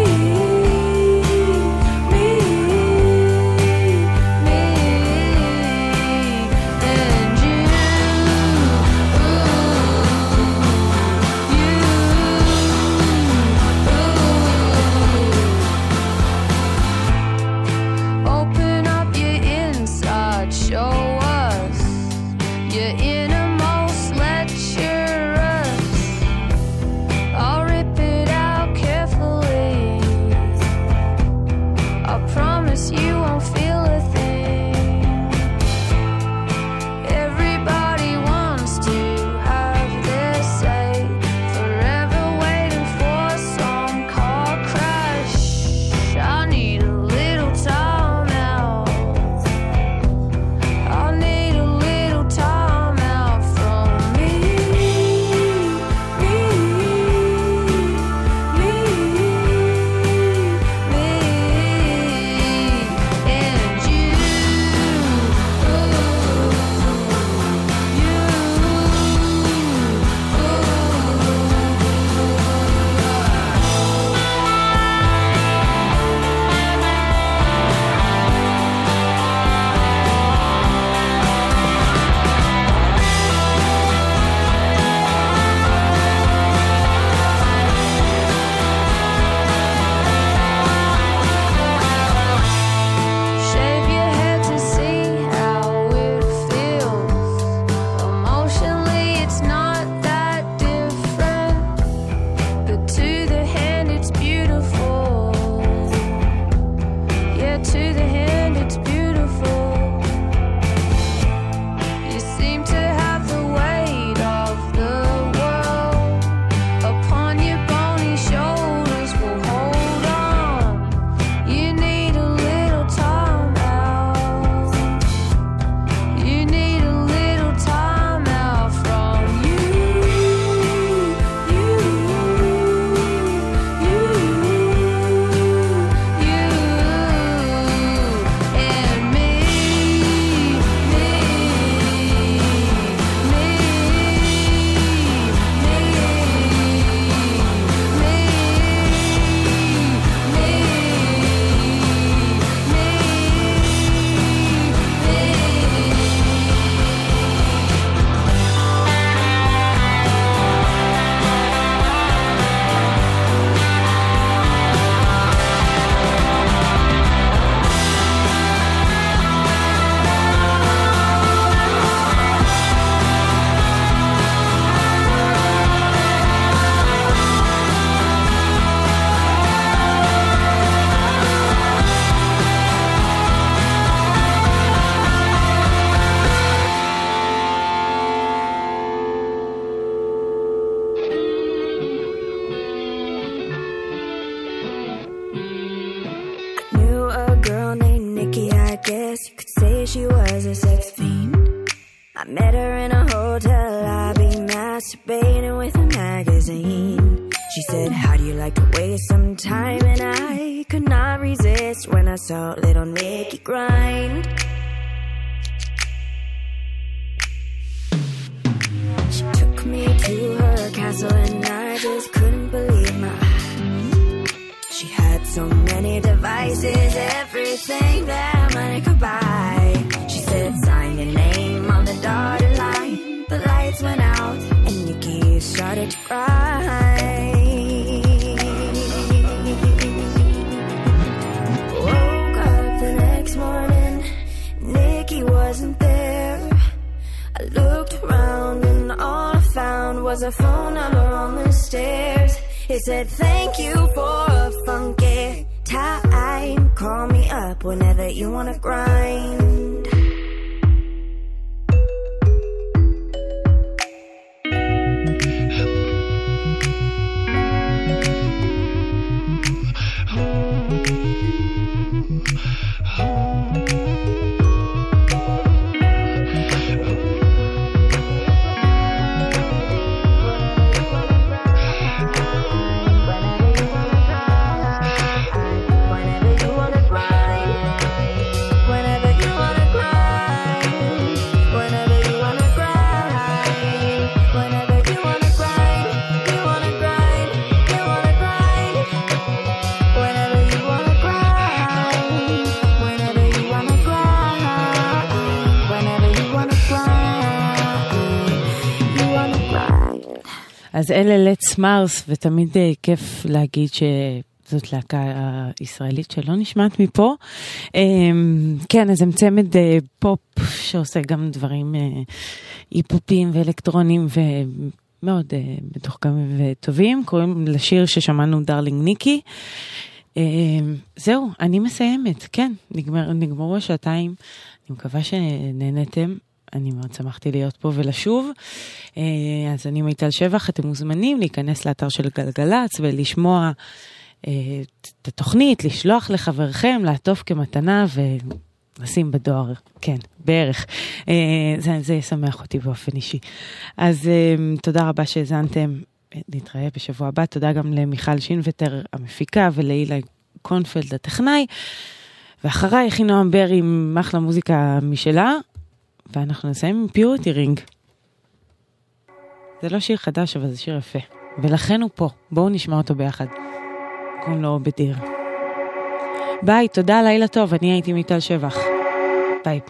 Open up your inside, show us your innermost, lecture us. I'll rip it out carefully. I promise you won't feel a thing. Everybody wants to have their say, forever waiting for some car crash. I need a little time out. I need a little time out from me, and shave your head to see how it feels. Emotionally, it's not that different, but to the hand, it's beautiful. Yeah, to the hand, it's beautiful. You seem to have the weight of the world upon your bony shoulders. Well, hold on. You need a little time out. You need a little time out from you, and knew a girl named Nikki, I guess you could say she was a sex fiend. I met her in a hotel lobby, masturbating with a magazine. She said, how do you like to waste some time? And I could not resist when I saw little Nikki grind. She took me to her castle and I just couldn't believe my eyes. She had so many devices, everything that money could buy. She said, sign your name on the dotted line. The lights went out and Nikki started to cry. Woke up the next morning, Nikki wasn't there. I looked around and all I found was a phone number on the stairs. It said, thank you for a funky time. Call me up whenever you wanna grind. אז אלה Let's Mars, ותמיד כיף להגיד שזאת להקה הישראלית שלא נשמעת מפה. כן, אז הם צמד פופ שעושה גם דברים היפופים ואלקטרונים ומאוד מתוחכמים וטובים. קוראים לשיר ששמענו דרלינג ניקי. זהו, אני מסיימת. כן, נגמרו השעתיים. אני מקווה שנהנתם. אני מאוד שמחתי להיות פה ולשוב. אז אני מיטל שבח, אתם מוזמנים להיכנס לאתר של גלגלץ ולשמוע את התוכנית, לשלוח לחברכם, לעטוף כמתנה ולשים בדואר, כן, בערך. זה ישמח אותי באופן אישי. אז תודה רבה שהזנתם, נתראה בשבוע הבא. תודה גם למיכל שינווטר המפיקה ולאילי קורנפלד הטכנאי. ואחריי חינם בר עם מחלה מוזיקה משלה. ואנחנו נסיים עם פיורטי רינג. זה לא שיר חדש, אבל זה שיר יפה. ולכן הוא פה. בואו נשמע אותו ביחד. קוראים לו בדיר. ביי, תודה, לילה טוב. אני הייתי מיטל שבח. ביי.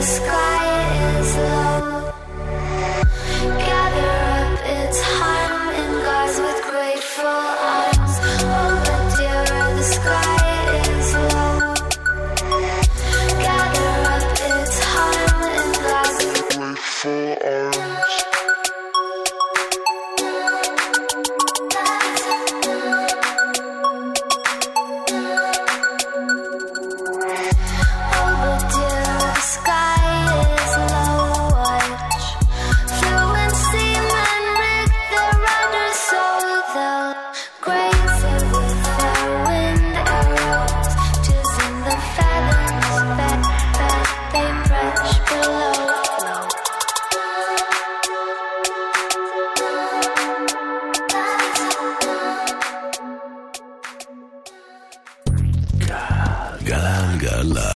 The sky is